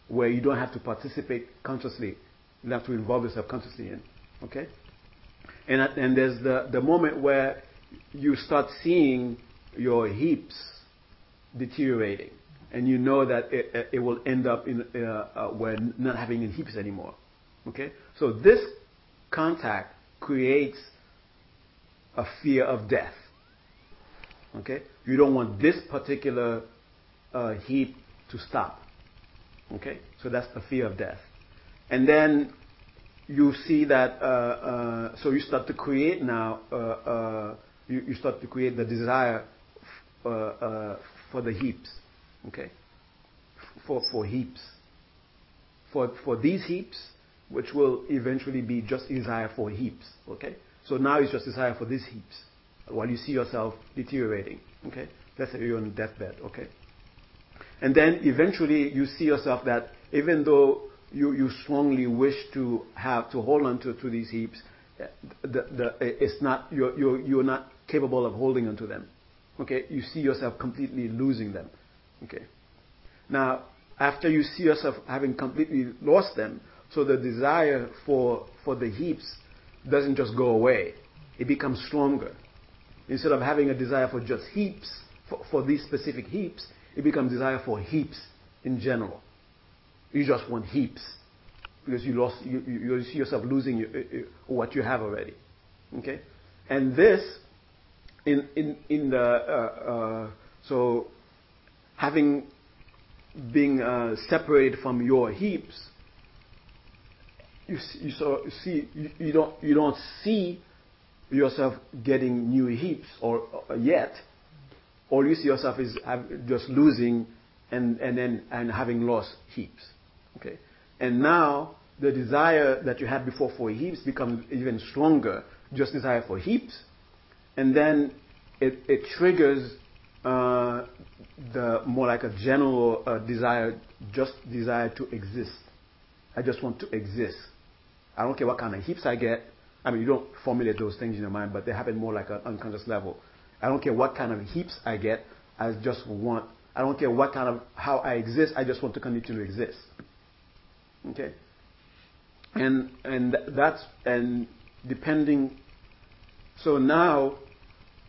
where you don't have to participate consciously, you have to involve yourself consciously in. Okay. And there's the moment where you start seeing your heaps deteriorating, and you know that it will end up in where not having any heaps anymore. Okay, so this contact creates a fear of death. Okay, you don't want this particular heap to stop. Okay, so that's the fear of death, and then. You see that, so you start to create now. You start to create the desire for the heaps, okay? For heaps, for these heaps, which will eventually be just desire for heaps, okay? So now it's just desire for these heaps, while you see yourself deteriorating, okay? Let's say you're on deathbed, okay? And then eventually you see yourself that even though you strongly wish to hold onto to these heaps. It's not you're not capable of holding onto them. Okay, you see yourself completely losing them. Okay, now after you see yourself having completely lost them, so the desire for the heaps doesn't just go away; it becomes stronger. Instead of having a desire for just heaps, for these specific heaps, it becomes desire for heaps in general. You just want heaps because you see yourself losing what you have already. Okay, and this in the so having being separated from your heaps, you don't see yourself getting new heaps or yet, or you see yourself is just losing and then having lost heaps. Okay, and now the desire that you had before for heaps becomes even stronger, just desire for heaps, and then it triggers the more like a general desire, just desire to exist. I just want to exist. I don't care what kind of heaps I get. I mean, you don't formulate those things in your mind, but they happen more like an unconscious level. I don't care what kind of heaps I get. I just want. I don't care what kind of how I exist. I just want to continue to exist. Okay, and depending. So now,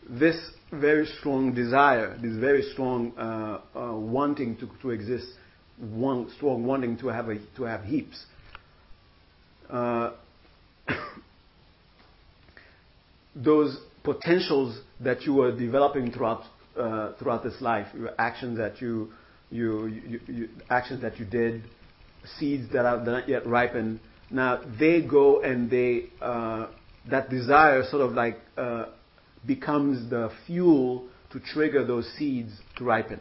this very strong desire, this very strong wanting to exist, one strong wanting to have heaps, those potentials that you were developing throughout this life, actions that you did. Seeds that are not yet ripened. Now they go and that desire sort of like becomes the fuel to trigger those seeds to ripen.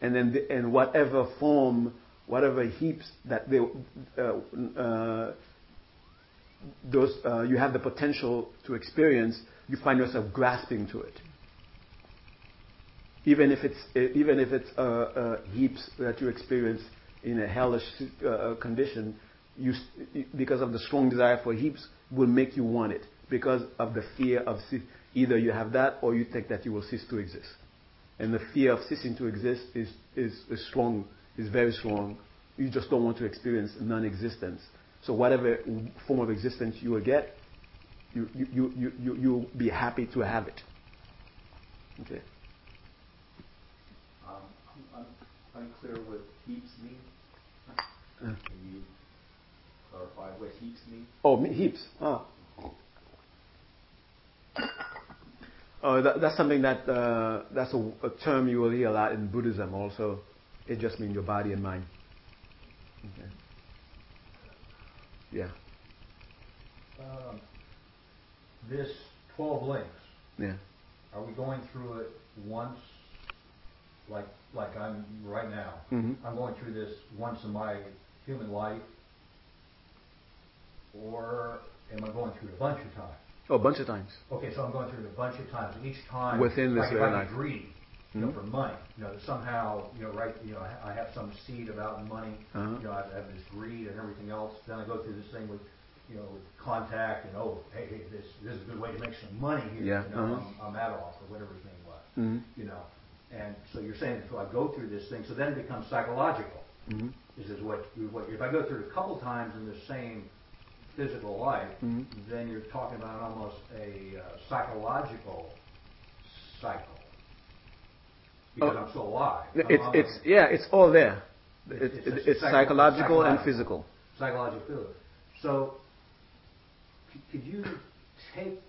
And then, in whatever form, whatever heaps that they, you have the potential to experience, you find yourself grasping to it. Even if it's heaps that you experience in a hellish condition, because of the strong desire for heaps, will make you want it because of the fear of either you have that or you think that you will cease to exist. And the fear of ceasing to exist is strong, is very strong. You just don't want to experience non-existence. So whatever form of existence you will get, you'll be happy to have it. Okay. I'm unclear what heaps mean. Can you clarify what heaps mean? Oh, heaps. That's something that that's a term you will hear a lot in Buddhism. Also, it just means your body and mind. Okay. Yeah. This 12 links. Yeah. Are we going through it once, like I'm right now? Mm-hmm. I'm going through this once in my human life, or am I going through it a bunch of times? Oh, a bunch of times. Okay, so I'm going through it a bunch of times. Each time, within this very life, greedy, for money. Somehow, I have some seed about money. Uh-huh. I have this greed and everything else. Then I go through this thing with, with contact and this is a good way to make some money here. Yeah. I'm Adolf or whatever his name was. Mm-hmm. And so you're saying, so I go through this thing. So then it becomes psychological. Mm-hmm. This is what if I go through it a couple times in the same physical life, mm-hmm. then you're talking about almost a psychological cycle. Because I'm so alive. It's all there. It's psychological and physical. Psychological. So, could you take,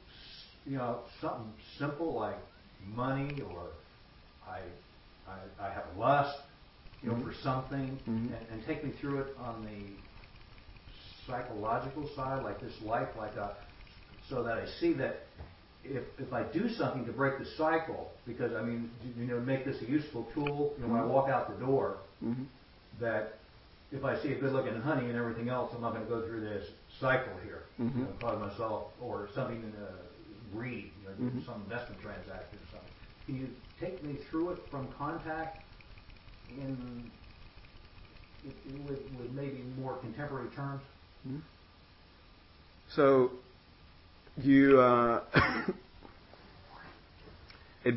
something simple like money, or I have lust, mm-hmm. for something, mm-hmm. and take me through it on the psychological side, like this life, so that I see that if I do something to break the cycle, because make this a useful tool, mm-hmm. when I walk out the door, mm-hmm. that if I see a good-looking honey and everything else, I'm not going to go through this cycle here, mm-hmm. Cause myself or something in a greed, mm-hmm. some investment transaction or something. Can you take me through it from contact with maybe more contemporary terms? Mm-hmm. So, you can't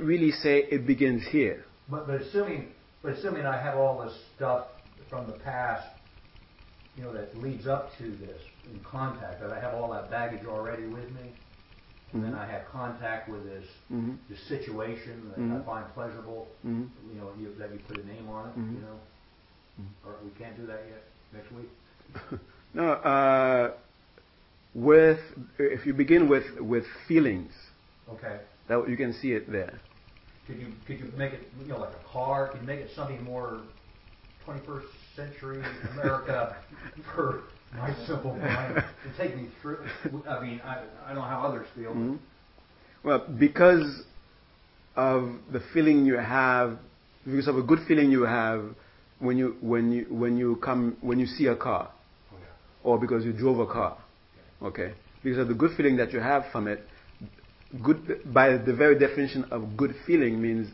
really say it begins here. But assuming I have all this stuff from the past, that leads up to this in contact, that I have all that baggage already with me, and mm-hmm. then I have contact with this mm-hmm. this situation that mm-hmm. I find pleasurable, mm-hmm. That you put a name on it, mm-hmm. Mm-hmm. Or we can't do that yet, next week? No, if you begin with feelings, okay, that you can see it there. Could you make it like a car? Could you make it something more 21st century America for my simple mind to take me through? I don't know how others feel. Mm-hmm. Well, because of the feeling you have, because of a good feeling you have when you see a car, okay, or because you drove a car, okay, because of the good feeling that you have from it. Good, by the very definition of good feeling, means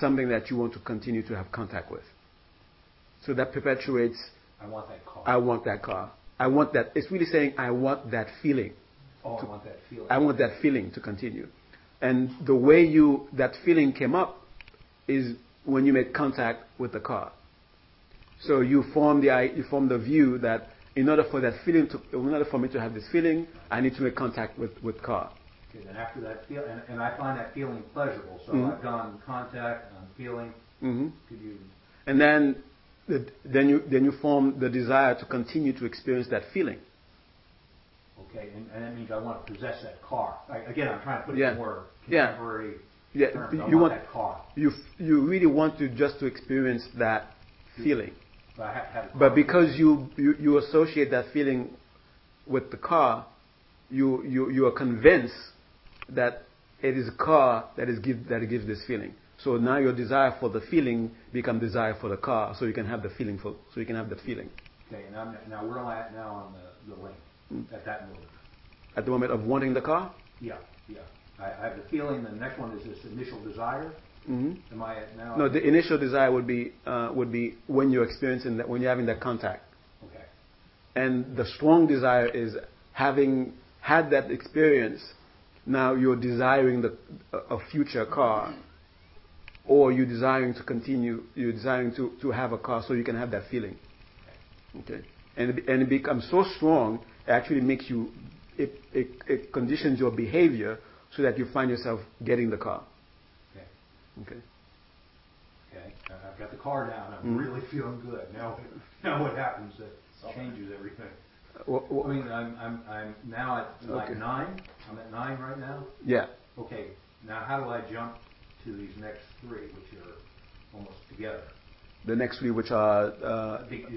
something that you want to continue to have contact with. So that perpetuates. I want that car. I want that car. I want that. It's really saying I want that feeling. Oh, I want that feeling. I want that feeling to continue. And the way that feeling came up is when you make contact with the car. So you form the view that in order for me to have this feeling, I need to make contact with car. Okay, then after that feeling, and I find that feeling pleasurable. So mm-hmm. I've gone contact and I'm feeling. Mm-hmm. And then. Then you form the desire to continue to experience that feeling. Okay, and that means I want to possess that car. I'm trying to put it in more contemporary terms. I want that car. You really want to just experience that feeling. But I have to have a car. But because you associate that feeling with the car, you are convinced that it is a car that gives this feeling. So now your desire for the feeling becomes desire for the car, so you can have the feeling. Okay, and now we're at now on the link at that moment. At the moment of wanting the car? Yeah. I have the feeling. The next one is this initial desire. Mm-hmm. Am I at now? No, the initial desire would be when you're experiencing that, when you're having that contact. Okay. And the strong desire is having had that experience. Now you're desiring a future car, or you're desiring to continue. You're desiring to have a car so you can have that feeling. Okay. And it becomes so strong, it actually makes you. It conditions your behavior so that you find yourself getting the car. Okay. I've got the car down. I'm really feeling good. Now what happens? It changes everything. I'm now at like 9. I'm at 9 right now. Yeah. Okay. Now how do I jump to these next 3, which are almost together? The next 3, which are the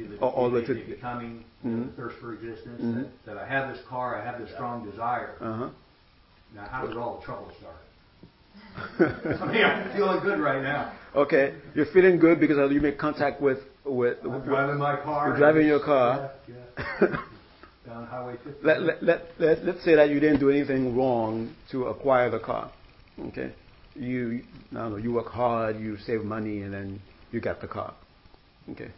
becoming, the thirst for existence, that I have this car, I have this strong desire. Uh-huh. Now, how does all the trouble start? I'm feeling good right now. Okay, you're feeling good because you make contact with I'm driving my car. You're driving your car. Yeah. Down Highway 50. Let's say that you didn't do anything wrong to acquire the car. Okay, you work hard, you save money, and then you got the car. Okay.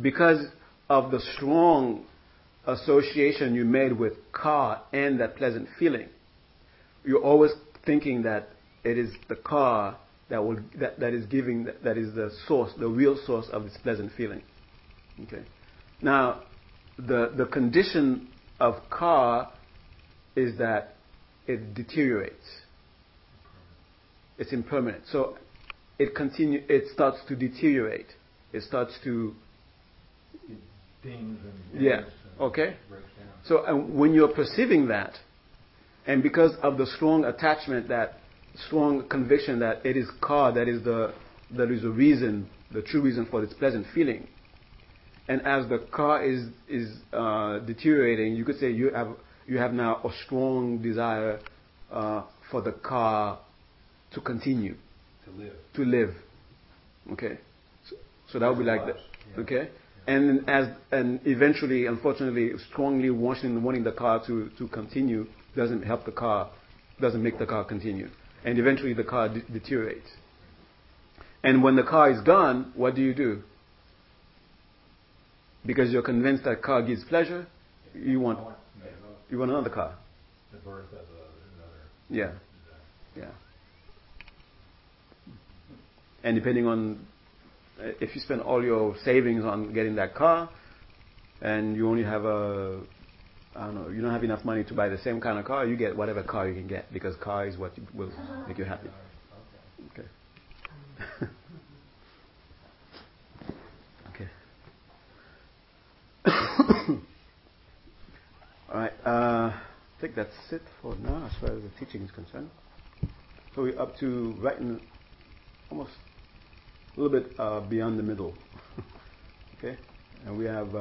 Because of the strong association you made with car and that pleasant feeling, you're always thinking that it is the car that is the source, the real source of this pleasant feeling. Okay. Now, the condition of car is that it deteriorates. It's impermanent. So it starts to deteriorate. It starts to dings and okay. So when you're perceiving that, and because of the strong attachment, that strong conviction that it is car that is the reason, the true reason for this pleasant feeling, and as the car is deteriorating, you could say you have now a strong desire for the car to continue. To live. Okay. So that would be like that. Yeah. Okay. Yeah. And eventually, unfortunately, strongly wanting the car to continue doesn't make the car continue. And eventually the car deteriorates. And when the car is gone, what do you do? Because you're convinced that car gives pleasure, you want another car. The birth of another. Yeah. Yeah. And depending on if you spend all your savings on getting that car, and you only have you don't have enough money to buy the same kind of car, you get whatever car you can get, because car is what will make you happy. Okay. Okay. All right. I think that's it for now, as far as the teaching is concerned. So we're up to almost a little bit beyond the middle. Okay? And we have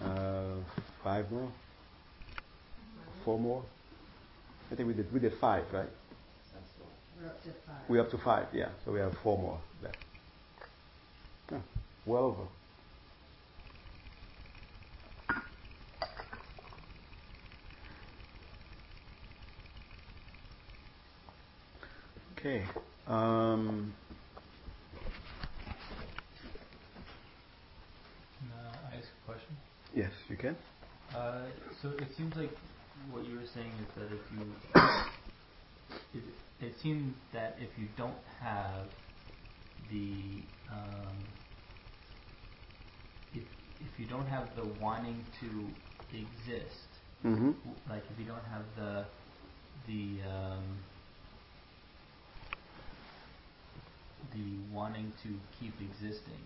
5 more? 4 more? I think we did 5, right? We're up to 5, yeah. So we have 4 more left. Yeah. Well over. Okay. I ask a question? Yes, you can. So it seems like what you were saying is that it seems that if you don't have if you don't have the wanting to exist, like if you don't have the wanting to keep existing.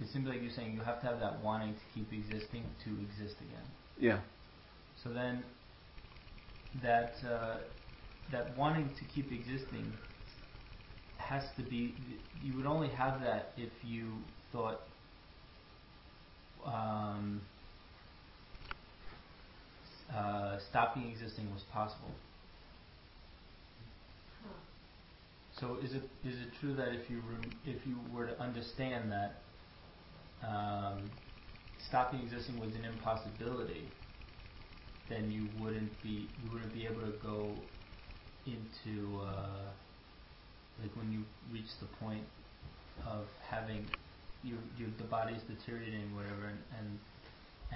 It seems like you're saying you have to have that wanting to keep existing to exist again. Yeah. So then that wanting to keep existing has to be, you would only have that if you thought stopping existing was possible. So is it true that if you were to understand that stopping existing was an impossibility, then you wouldn't be able to go into like when you reach the point of having the body is deteriorating, whatever,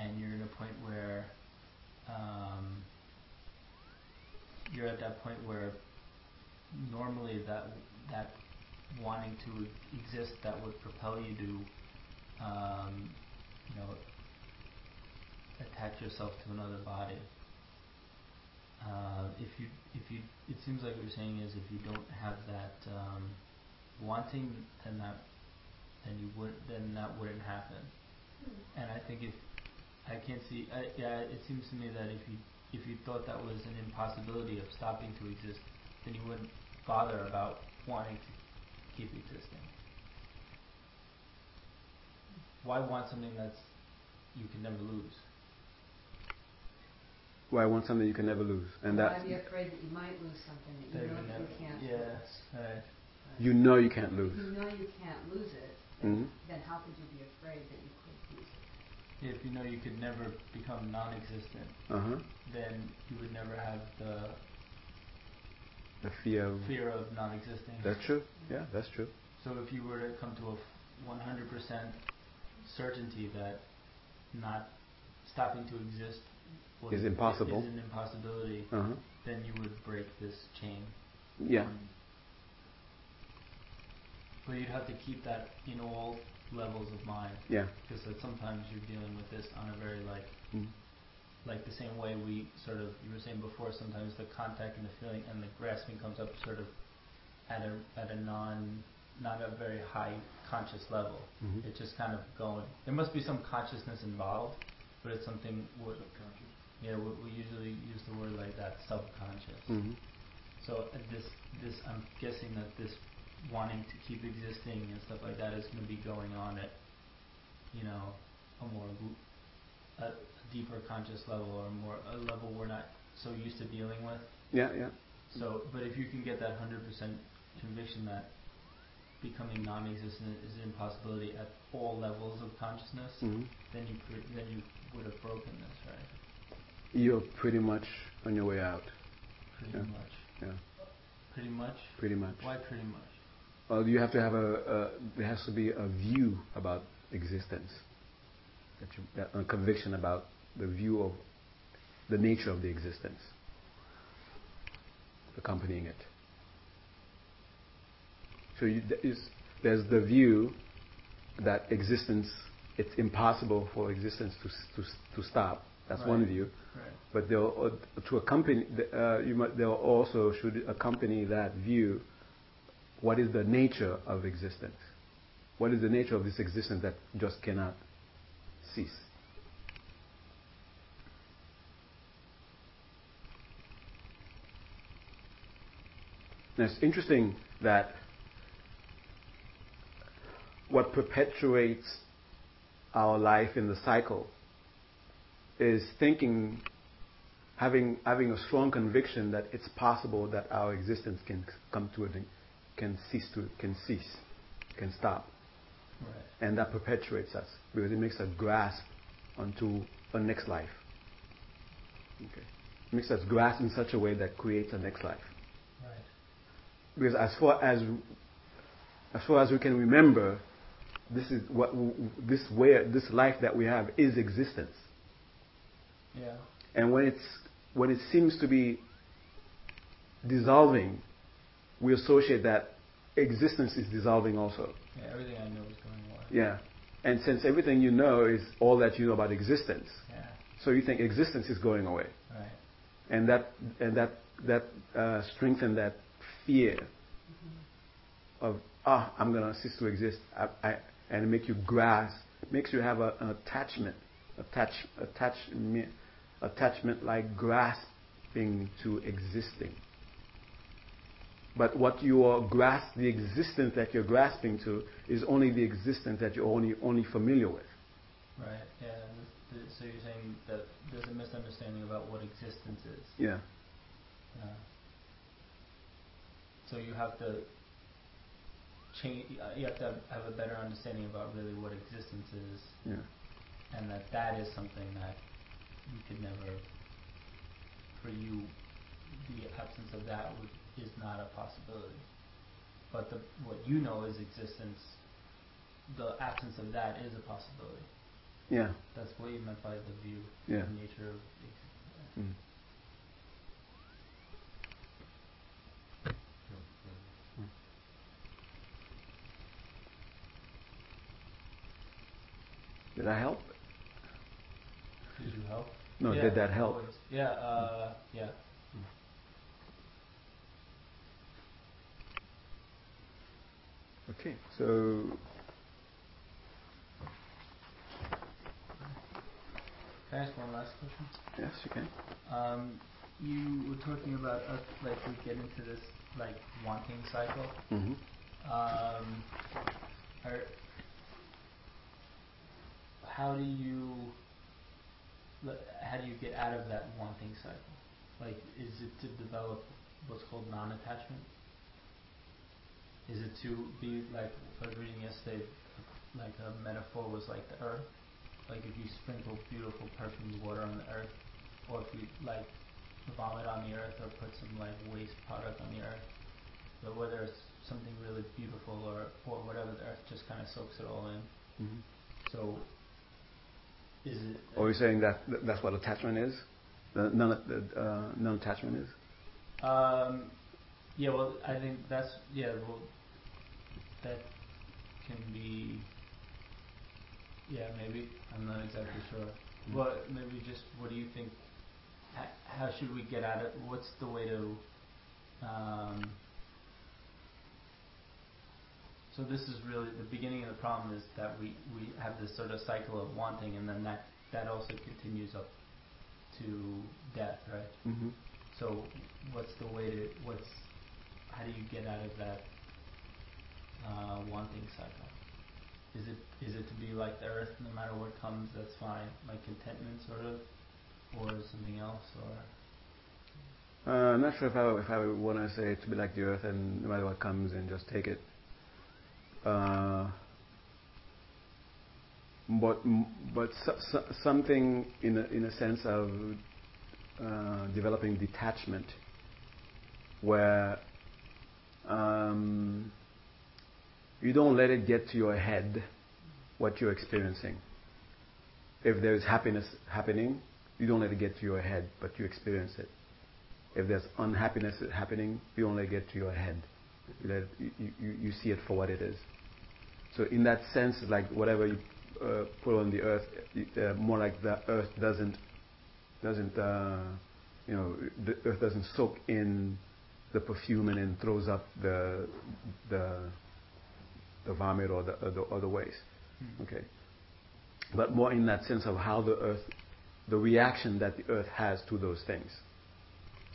and you're in a point where you're at that point where normally that wanting to exist that would propel you to attach yourself to another body. It seems like what you're saying is if you don't have that wanting, then that wouldn't happen. And I think it seems to me that if you thought that was an impossibility of stopping to exist, then you wouldn't bother about wanting to keep existing. Why want something that's you can never lose? Why want something you can never lose? And that why be afraid that you might lose something that you know you can't lose? Yeah, right. You know you can't lose. If you know you can't lose it, then how could you be afraid that you could lose it? If you know you could never become non-existent, then you would never have the fear of non-existing. That's true. Yeah, that's true. So if you were to come to a 100% certainty that not stopping to exist is impossible, is an impossibility, then you would break this chain. Yeah. But you'd have to keep that in all levels of mind. Yeah. Because sometimes you're dealing with this on a very like the same way we sort of, you were saying before, sometimes the contact and the feeling and the grasping comes up sort of at a not a very high conscious level. It's just kind of going. There must be some consciousness involved, but it's something subconscious. Yeah, we usually use the word like that, subconscious. So this, I'm guessing that this wanting to keep existing and stuff like that is going to be going on at, a more a deeper conscious level, or a level we're not so used to dealing with. Yeah. So, but if you can get that 100% conviction that becoming non-existent is an impossibility at all levels of consciousness, then you would have broken this, right? You're pretty much on your way out. Pretty much. Yeah. Pretty much. Pretty much. Why pretty much? Well, you have to have there has to be a view about existence, a conviction about the view of the nature of the existence accompanying it. So there's the view that existence, it's impossible for existence to stop. That's one view. Right. But there should accompany that view. What is the nature of existence? What is the nature of this existence that just cannot cease? Now it's interesting that what perpetuates our life in the cycle is thinking, having a strong conviction that it's possible that our existence can come to an end, can stop. Right. And that perpetuates us because it makes us grasp onto a next life. Okay. It makes us grasp in such a way that creates a next life. Right. Because as far as we can remember, this life that we have is existence. Yeah. And when it seems to be dissolving, we associate that existence is dissolving also. Yeah, everything I know is going away. Yeah. And since everything you know is all that you know about existence, so you think existence is going away. Right. And that strengthens that fear of, I'm going to cease to exist, and makes you have an attachment like grasping to existing. But what you are the existence that you're grasping to is only the existence that you're only familiar with. Right, yeah. So you're saying that there's a misunderstanding about what existence is. Yeah. So you have to change. You have to have a better understanding about really what existence is. Yeah. And that is something that you could never. For you, the absence of that is not a possibility. But what you know is existence. The absence of that is a possibility. Yeah. That's what you meant by the view. Yeah. The nature of existence. Mm. Did I help? Did you help? No, yeah, did that help? Always. Yeah, yeah. Okay, so can I ask one last question? Yes, you can. You were talking about us, like we get into this like wanting cycle. Mm-hmm. How do you get out of that wanting cycle? Like, is it to develop what's called non-attachment? Is it to be like, I was reading yesterday, like a metaphor was like the earth. Like if you sprinkle beautiful perfumed water on the earth, or if you like vomit on the earth or put some like waste product on the earth, but whether it's something really beautiful or whatever, the earth just kind of soaks it all in. Mm-hmm. So. Are you saying that's what attachment is? Non-attachment is? Yeah, well, I think that can be, yeah, maybe, I'm not exactly sure. Well, maybe just, what do you think, how should we get at it? What's the way to, so this is really, the beginning of the problem is that we have this sort of cycle of wanting, and then that also continues up to death, right? Mm-hmm. So what's the way to, how do you get out of that wanting cycle? Is it to be like the earth, no matter what comes, that's fine, like contentment sort of, or something else, or? I'm not sure if I want to say to be like the earth and no matter what comes and just take it. But something in a sense of developing detachment, where you don't let it get to your head what you're experiencing. If there's happiness happening, you don't let it get to your head, but you experience it. If there's unhappiness happening, you don't let it get to your head. You see it for what it is. So in that sense, like whatever you put on the earth, more like the earth doesn't soak in the perfume and then throws up the vomit or the other waste. Mm-hmm. Okay, but more in that sense of how the earth, the reaction that the earth has to those things.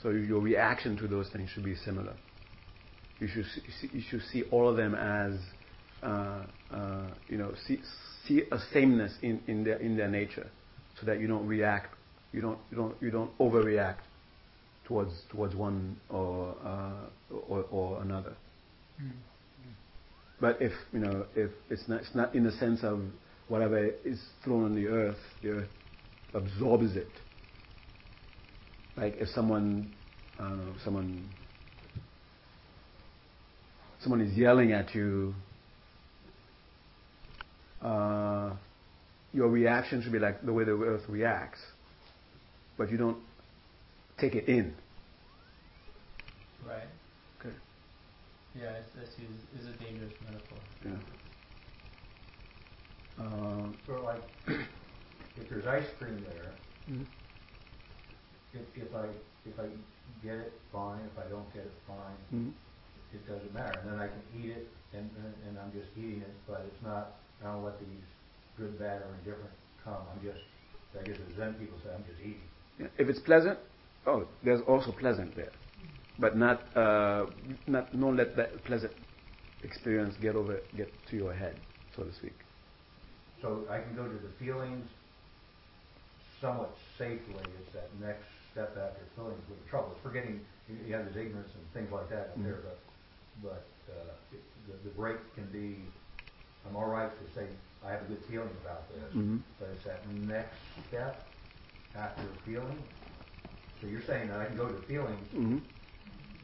So your reaction to those things should be similar. You should see all of them as see a sameness in their nature, so that you don't react, you don't overreact towards one or another. Mm. But if it's not in the sense of whatever is thrown on the earth absorbs it. Like if someone is yelling at you, your reaction should be like the way the earth reacts, but you don't take it in. Right. Okay. Yeah, it's a dangerous metaphor. Yeah. So like, if there's ice cream there, mm-hmm. if I get it fine, if I don't get it fine. Mm-hmm. It doesn't matter, and then I can eat it, and I'm just eating it, but it's not. I don't let these good, bad, or indifferent come. I guess as Zen people say, I'm just eating. Yeah. If it's pleasant, there's also pleasant there, but don't let that pleasant experience get to your head, so to speak. So I can go to the feelings somewhat safely. Is that next step after feelings with trouble, forgetting you have this ignorance and things like that up there, but the break can be, I'm all right to say I have a good feeling about this, but it's that next step after feeling. So you're saying that I can go to feelings,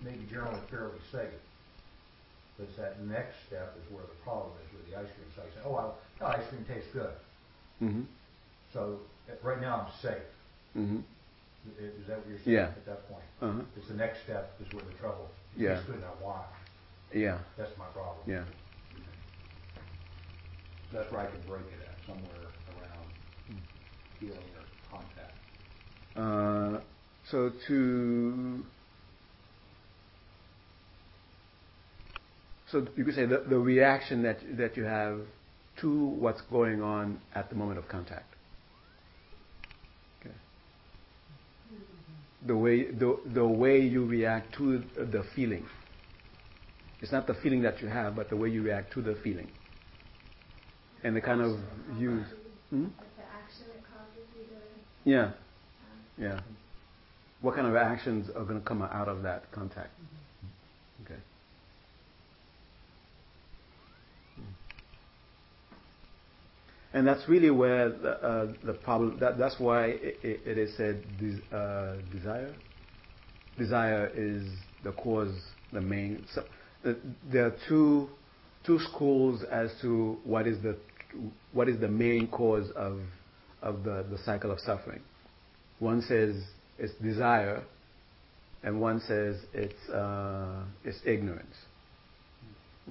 maybe generally fairly safe, but it's that next step is where the problem is with the ice cream. So I say, oh, ice cream tastes good. So right now I'm safe. Is that what you're saying at that point? It's the next step is where the trouble is. It's good now, why? That's my problem. That's where I can break it at, somewhere around feeling or contact. So so you could say the reaction that you have to what's going on at the moment of contact. Okay. The way you react to the feeling. It's not the feeling that you have, but the way you react to the feeling. And the kind of use. Like the action that causes you to. Yeah. What kind of actions are going to come out of that contact? Okay. And that's really where the problem. That's why it is said desire. Desire is the cause, the main. So, there are two schools as to what is the main cause of the cycle of suffering. One says it's desire, and one says it's ignorance.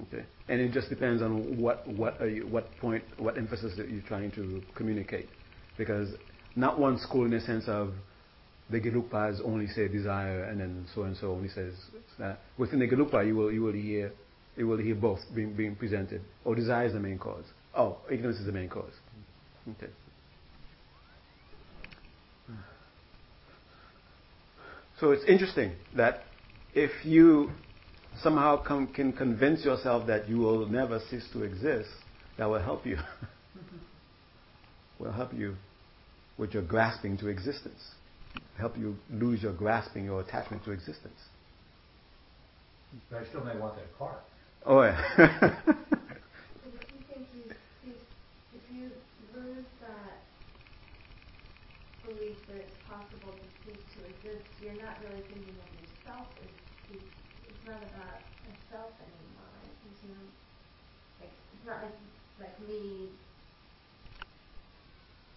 Okay, and it just depends on what emphasis that you're trying to communicate, because not one school in the sense of the Gelukpas only say desire, and then so and so only says that. Within the Gelukpa, you will hear both being presented. Oh, desire is the main cause. Oh, ignorance is the main cause. Okay. So it's interesting that if you somehow can convince yourself that you will never cease to exist, that will help you. Will help you with your grasping to existence. Help you lose your grasping, your attachment to existence. But I still may want that car. Oh yeah. if you lose that belief that it's possible to cease to exist, you're not really thinking of yourself as cease. It's not about a self anymore. Right? It's not like me.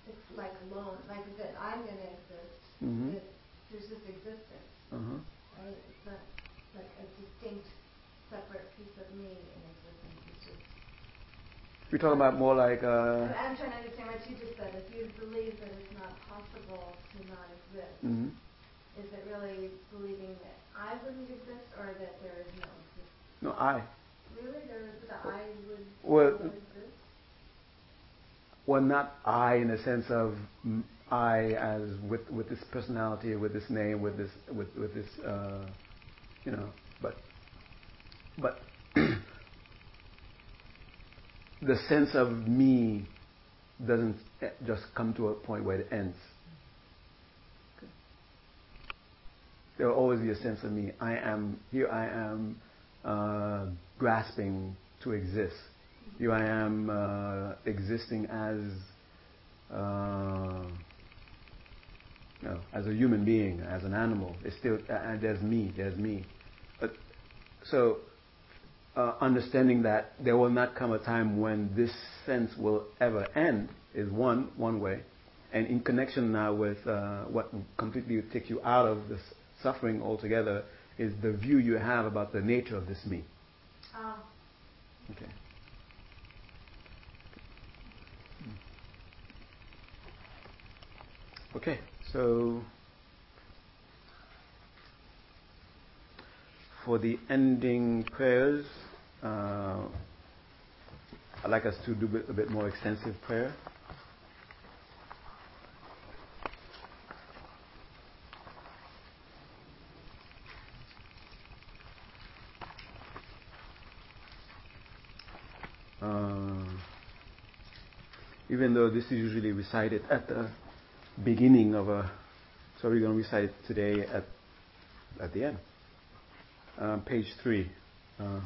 It's like alone. Like that I'm going to exist. There's this existence. Right? It's not like a distinct, separate piece of me in existence. It's just. You're talking about more like. I'm trying to understand what you just said. If you believe that it's not possible to not exist, is it really believing that I wouldn't exist or that there is no existence? No, I. Really? I wouldn't exist? Well, not I in the sense of I as with this personality, with this name, with this. But the sense of me doesn't just come to a point where it ends. Okay. There will always be a sense of me. I am grasping to exist. Here I am existing as a human being, as an animal. It's still there's me. So understanding that there will not come a time when this sense will ever end is one way, and in connection now with what completely would take you out of this suffering altogether is the view you have about the nature of this me. Okay. Okay, so for the ending prayers, I'd like us to do a bit more extensive prayer. even though this is usually recited at the beginning of a... So we're going to recite it today at the end. Page 3. I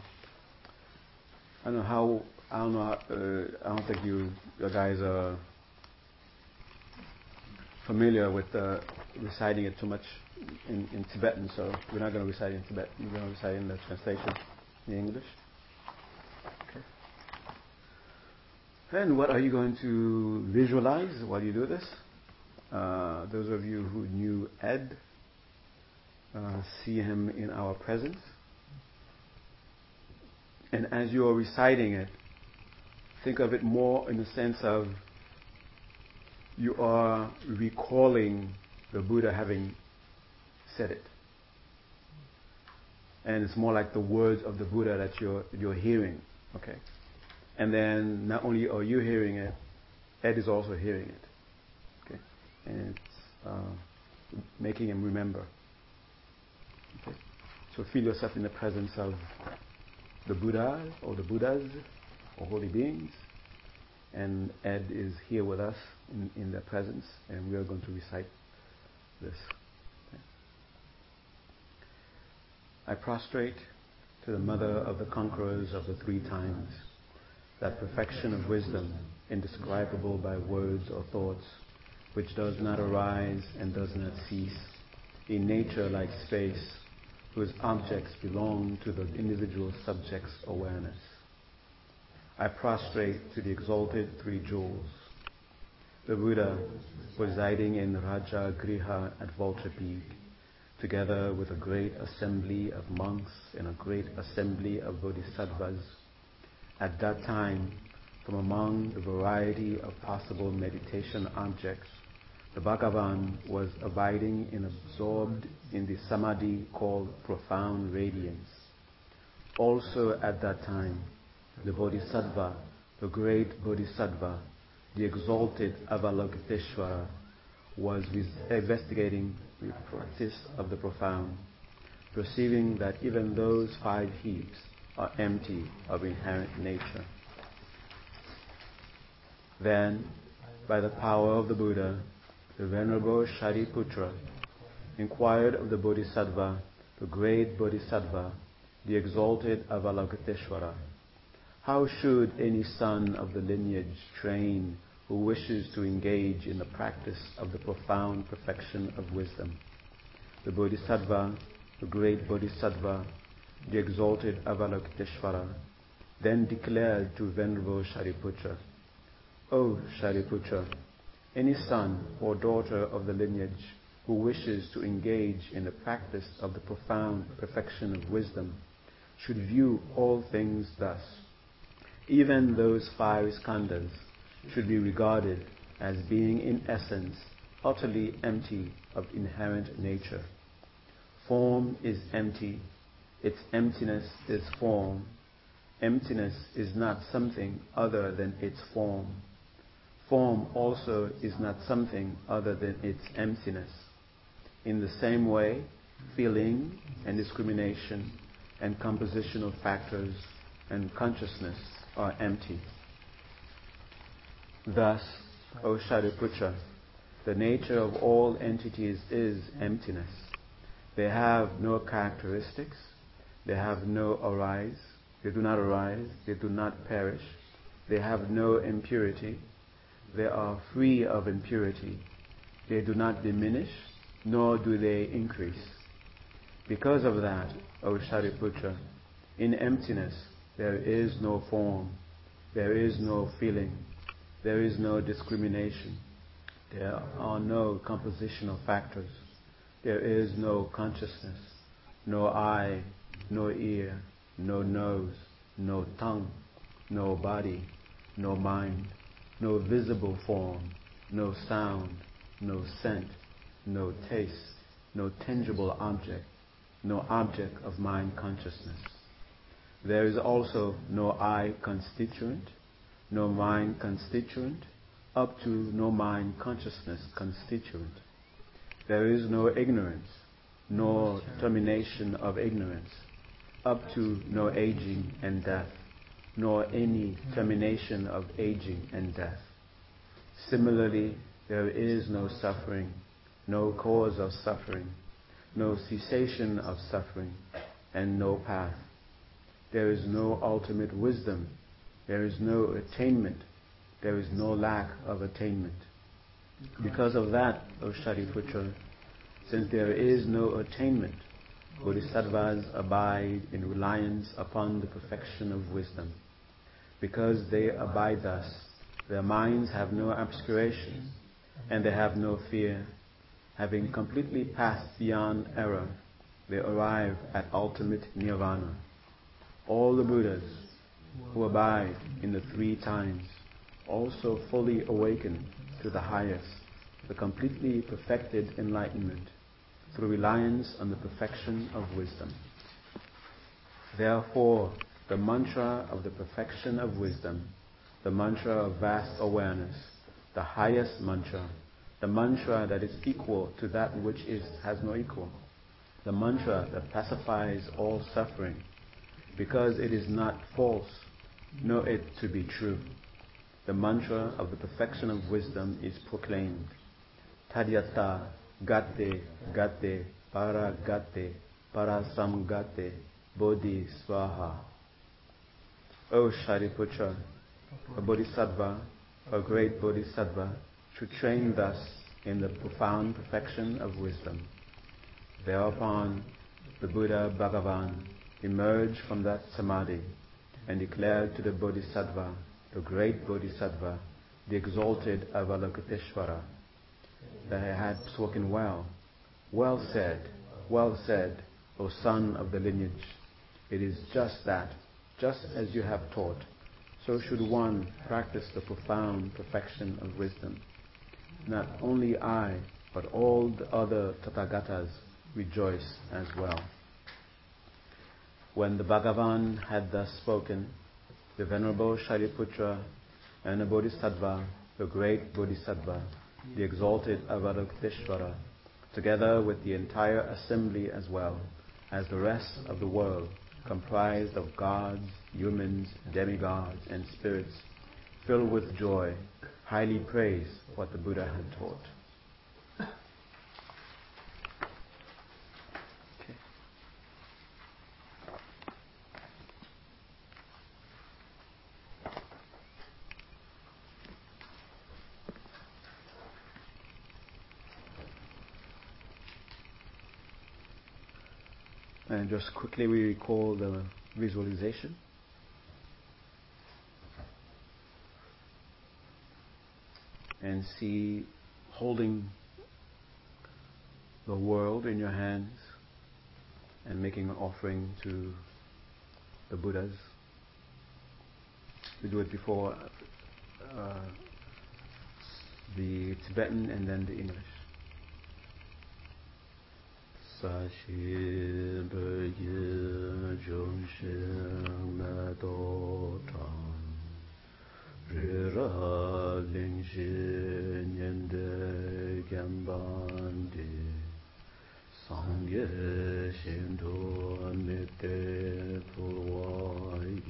don't think you guys are familiar with reciting it too much in Tibetan, so we're not going to recite it in Tibetan. We're going to recite it in the translation in English. Okay. And what are you going to visualize while you do this? Those of you who knew Ed, see him in our presence. And as you are reciting it, think of it more in the sense of you are recalling the Buddha having said it. And it's more like the words of the Buddha that you're hearing. Okay? And then not only are you hearing it, Ed is also hearing it. And it's making him remember. Okay. So feel yourself in the presence of the Buddha or the Buddhas or holy beings, and Ed is here with us in their presence, and we are going to recite this. Okay. I prostrate to the mother of the conquerors of the three times, that perfection of wisdom indescribable by words or thoughts, which does not arise and does not cease, in nature like space, whose objects belong to the individual subject's awareness. I prostrate to the exalted three jewels. The Buddha, residing in Raja Griha at Vulture Peak, together with a great assembly of monks and a great assembly of bodhisattvas, at that time, from among the variety of possible meditation objects, the Bhagavan was abiding and absorbed in the samadhi called profound radiance. Also at that time, the Bodhisattva, the great Bodhisattva, the exalted Avalokiteshvara, was investigating the practice of the profound, perceiving that even those five heaps are empty of inherent nature. Then, by the power of the Buddha, the Venerable Shariputra inquired of the Bodhisattva, the great Bodhisattva, the exalted Avalokiteshvara, how should any son of the lineage train who wishes to engage in the practice of the profound perfection of wisdom? The Bodhisattva, the great Bodhisattva, the exalted Avalokiteshvara, then declared to Venerable Shariputra, O Shariputra, any son or daughter of the lineage who wishes to engage in the practice of the profound perfection of wisdom should view all things thus. Even those five skandhas should be regarded as being in essence utterly empty of inherent nature. Form is empty, its emptiness is form. Emptiness is not something other than its form. Form also is not something other than its emptiness. In the same way, feeling and discrimination and compositional factors and consciousness are empty. Thus, O Shariputra, the nature of all entities is emptiness. They have no characteristics, they have no arise, they do not arise, they do not perish, they have no impurity, they are free of impurity. They do not diminish, nor do they increase. Because of that, O Shariputra, in emptiness there is no form, there is no feeling, there is no discrimination, there are no compositional factors, there is no consciousness, no eye, no ear, no nose, no tongue, no body, no mind, no visible form, no sound, no scent, no taste, no tangible object, no object of mind consciousness. There is also no eye constituent, no mind constituent, up to no mind consciousness constituent. There is no ignorance, no termination of ignorance, up to no aging and death, nor any termination of aging and death. Similarly, there is no suffering, no cause of suffering, no cessation of suffering, and no path. There is no ultimate wisdom. There is no attainment. There is no lack of attainment. Because of that, O Shariputra, since there is no attainment, Bodhisattvas abide in reliance upon the perfection of wisdom. Because they abide thus, their minds have no obscuration, and they have no fear. Having completely passed beyond error, they arrive at ultimate nirvana. All the Buddhas who abide in the three times also fully awaken to the highest, the completely perfected enlightenment, through reliance on the perfection of wisdom. Therefore, the mantra of the perfection of wisdom, the mantra of vast awareness, the highest mantra, the mantra that is equal to that which has no equal, the mantra that pacifies all suffering, because it is not false, know it to be true. The mantra of the perfection of wisdom is proclaimed. Tadyata gate gate paragate parasamgate bodhi swaha. O Shariputra, a bodhisattva, a great bodhisattva, should train thus in the profound perfection of wisdom. Thereupon, the Buddha Bhagavan emerged from that samadhi and declared to the bodhisattva, the great bodhisattva, the exalted Avalokiteshvara, that he had spoken well. Well said, O son of the lineage. It is just that, just as you have taught, so should one practice the profound perfection of wisdom. Not only I, but all the other Tathagatas rejoice as well. When the Bhagavan had thus spoken, the Venerable Shariputra and the Bodhisattva, the great Bodhisattva, the exalted Avalokiteshvara, together with the entire assembly as well as the rest of the world, comprised of gods, humans, demigods, and spirits, filled with joy, highly praised what the Buddha had taught. And just quickly we recall the visualization. And see, holding the world in your hands and making an offering to the Buddhas. We do it before the Tibetan and then the English. Sashi Bhagya Jongshin Nato Tang Rira Lingshin Yende Gambandi Sangye Shinto Mite Purwai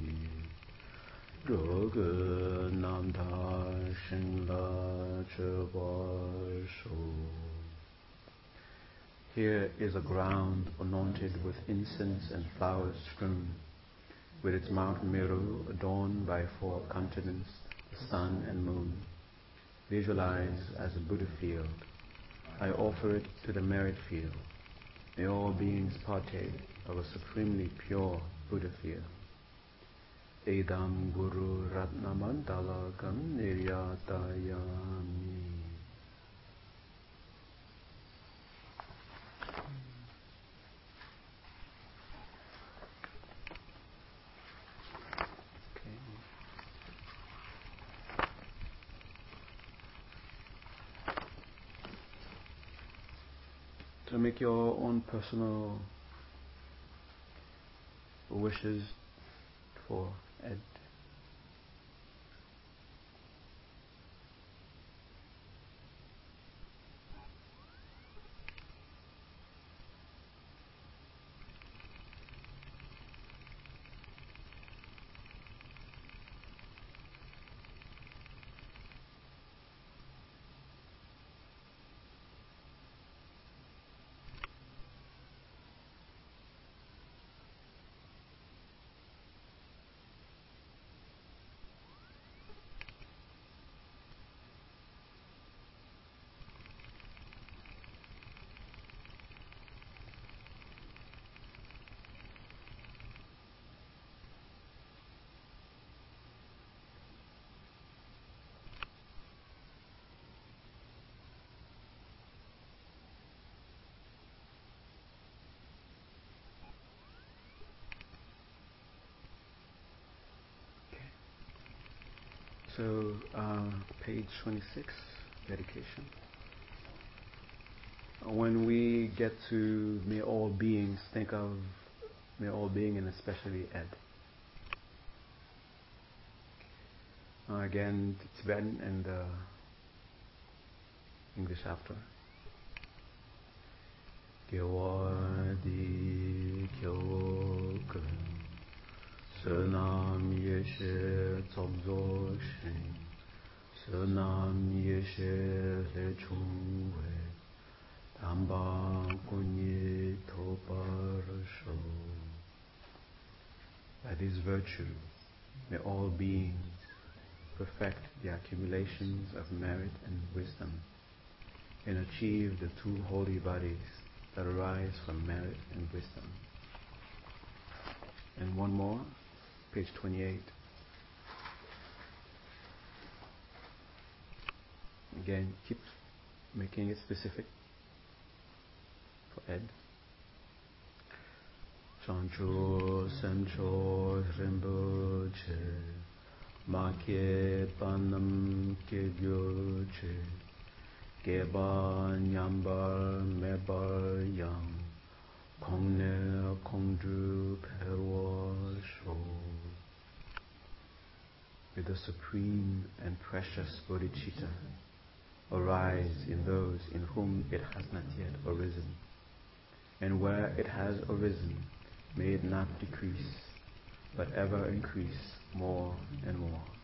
Droga Namta Shinla Chabasho. Here is a ground anointed with incense and flowers strewn, with its Mount Meru adorned by four continents, the sun and moon. Visualize as a Buddha field. I offer it to the merit field. May all beings partake of a supremely pure Buddha field. Edam Guru Ratnamandalakam Niryatayami. So make your own personal wishes for Ed. So, page 26, dedication. When we get to may all beings, think of may all being and especially Ed. Again, Tibetan and English after. Gyawadi Kyoka Sunam Yeshe Tzobzoshin Sunam Yeshe Lechungwe Tamba Kunye Toparasho. That is virtue. May all beings perfect the accumulations of merit and wisdom and achieve the two holy bodies that arise from merit and wisdom. And one more, page 28. Again, keep making it specific for Ed. Chancho Sancho Rinpoche Makye Panam Kebyoche Geba Nyambar Mebar Yang Kongne Kongju Perwa Sho. With the supreme and precious bodhicitta arise in those in whom it has not yet arisen, and where it has arisen, may it not decrease, but ever increase more and more.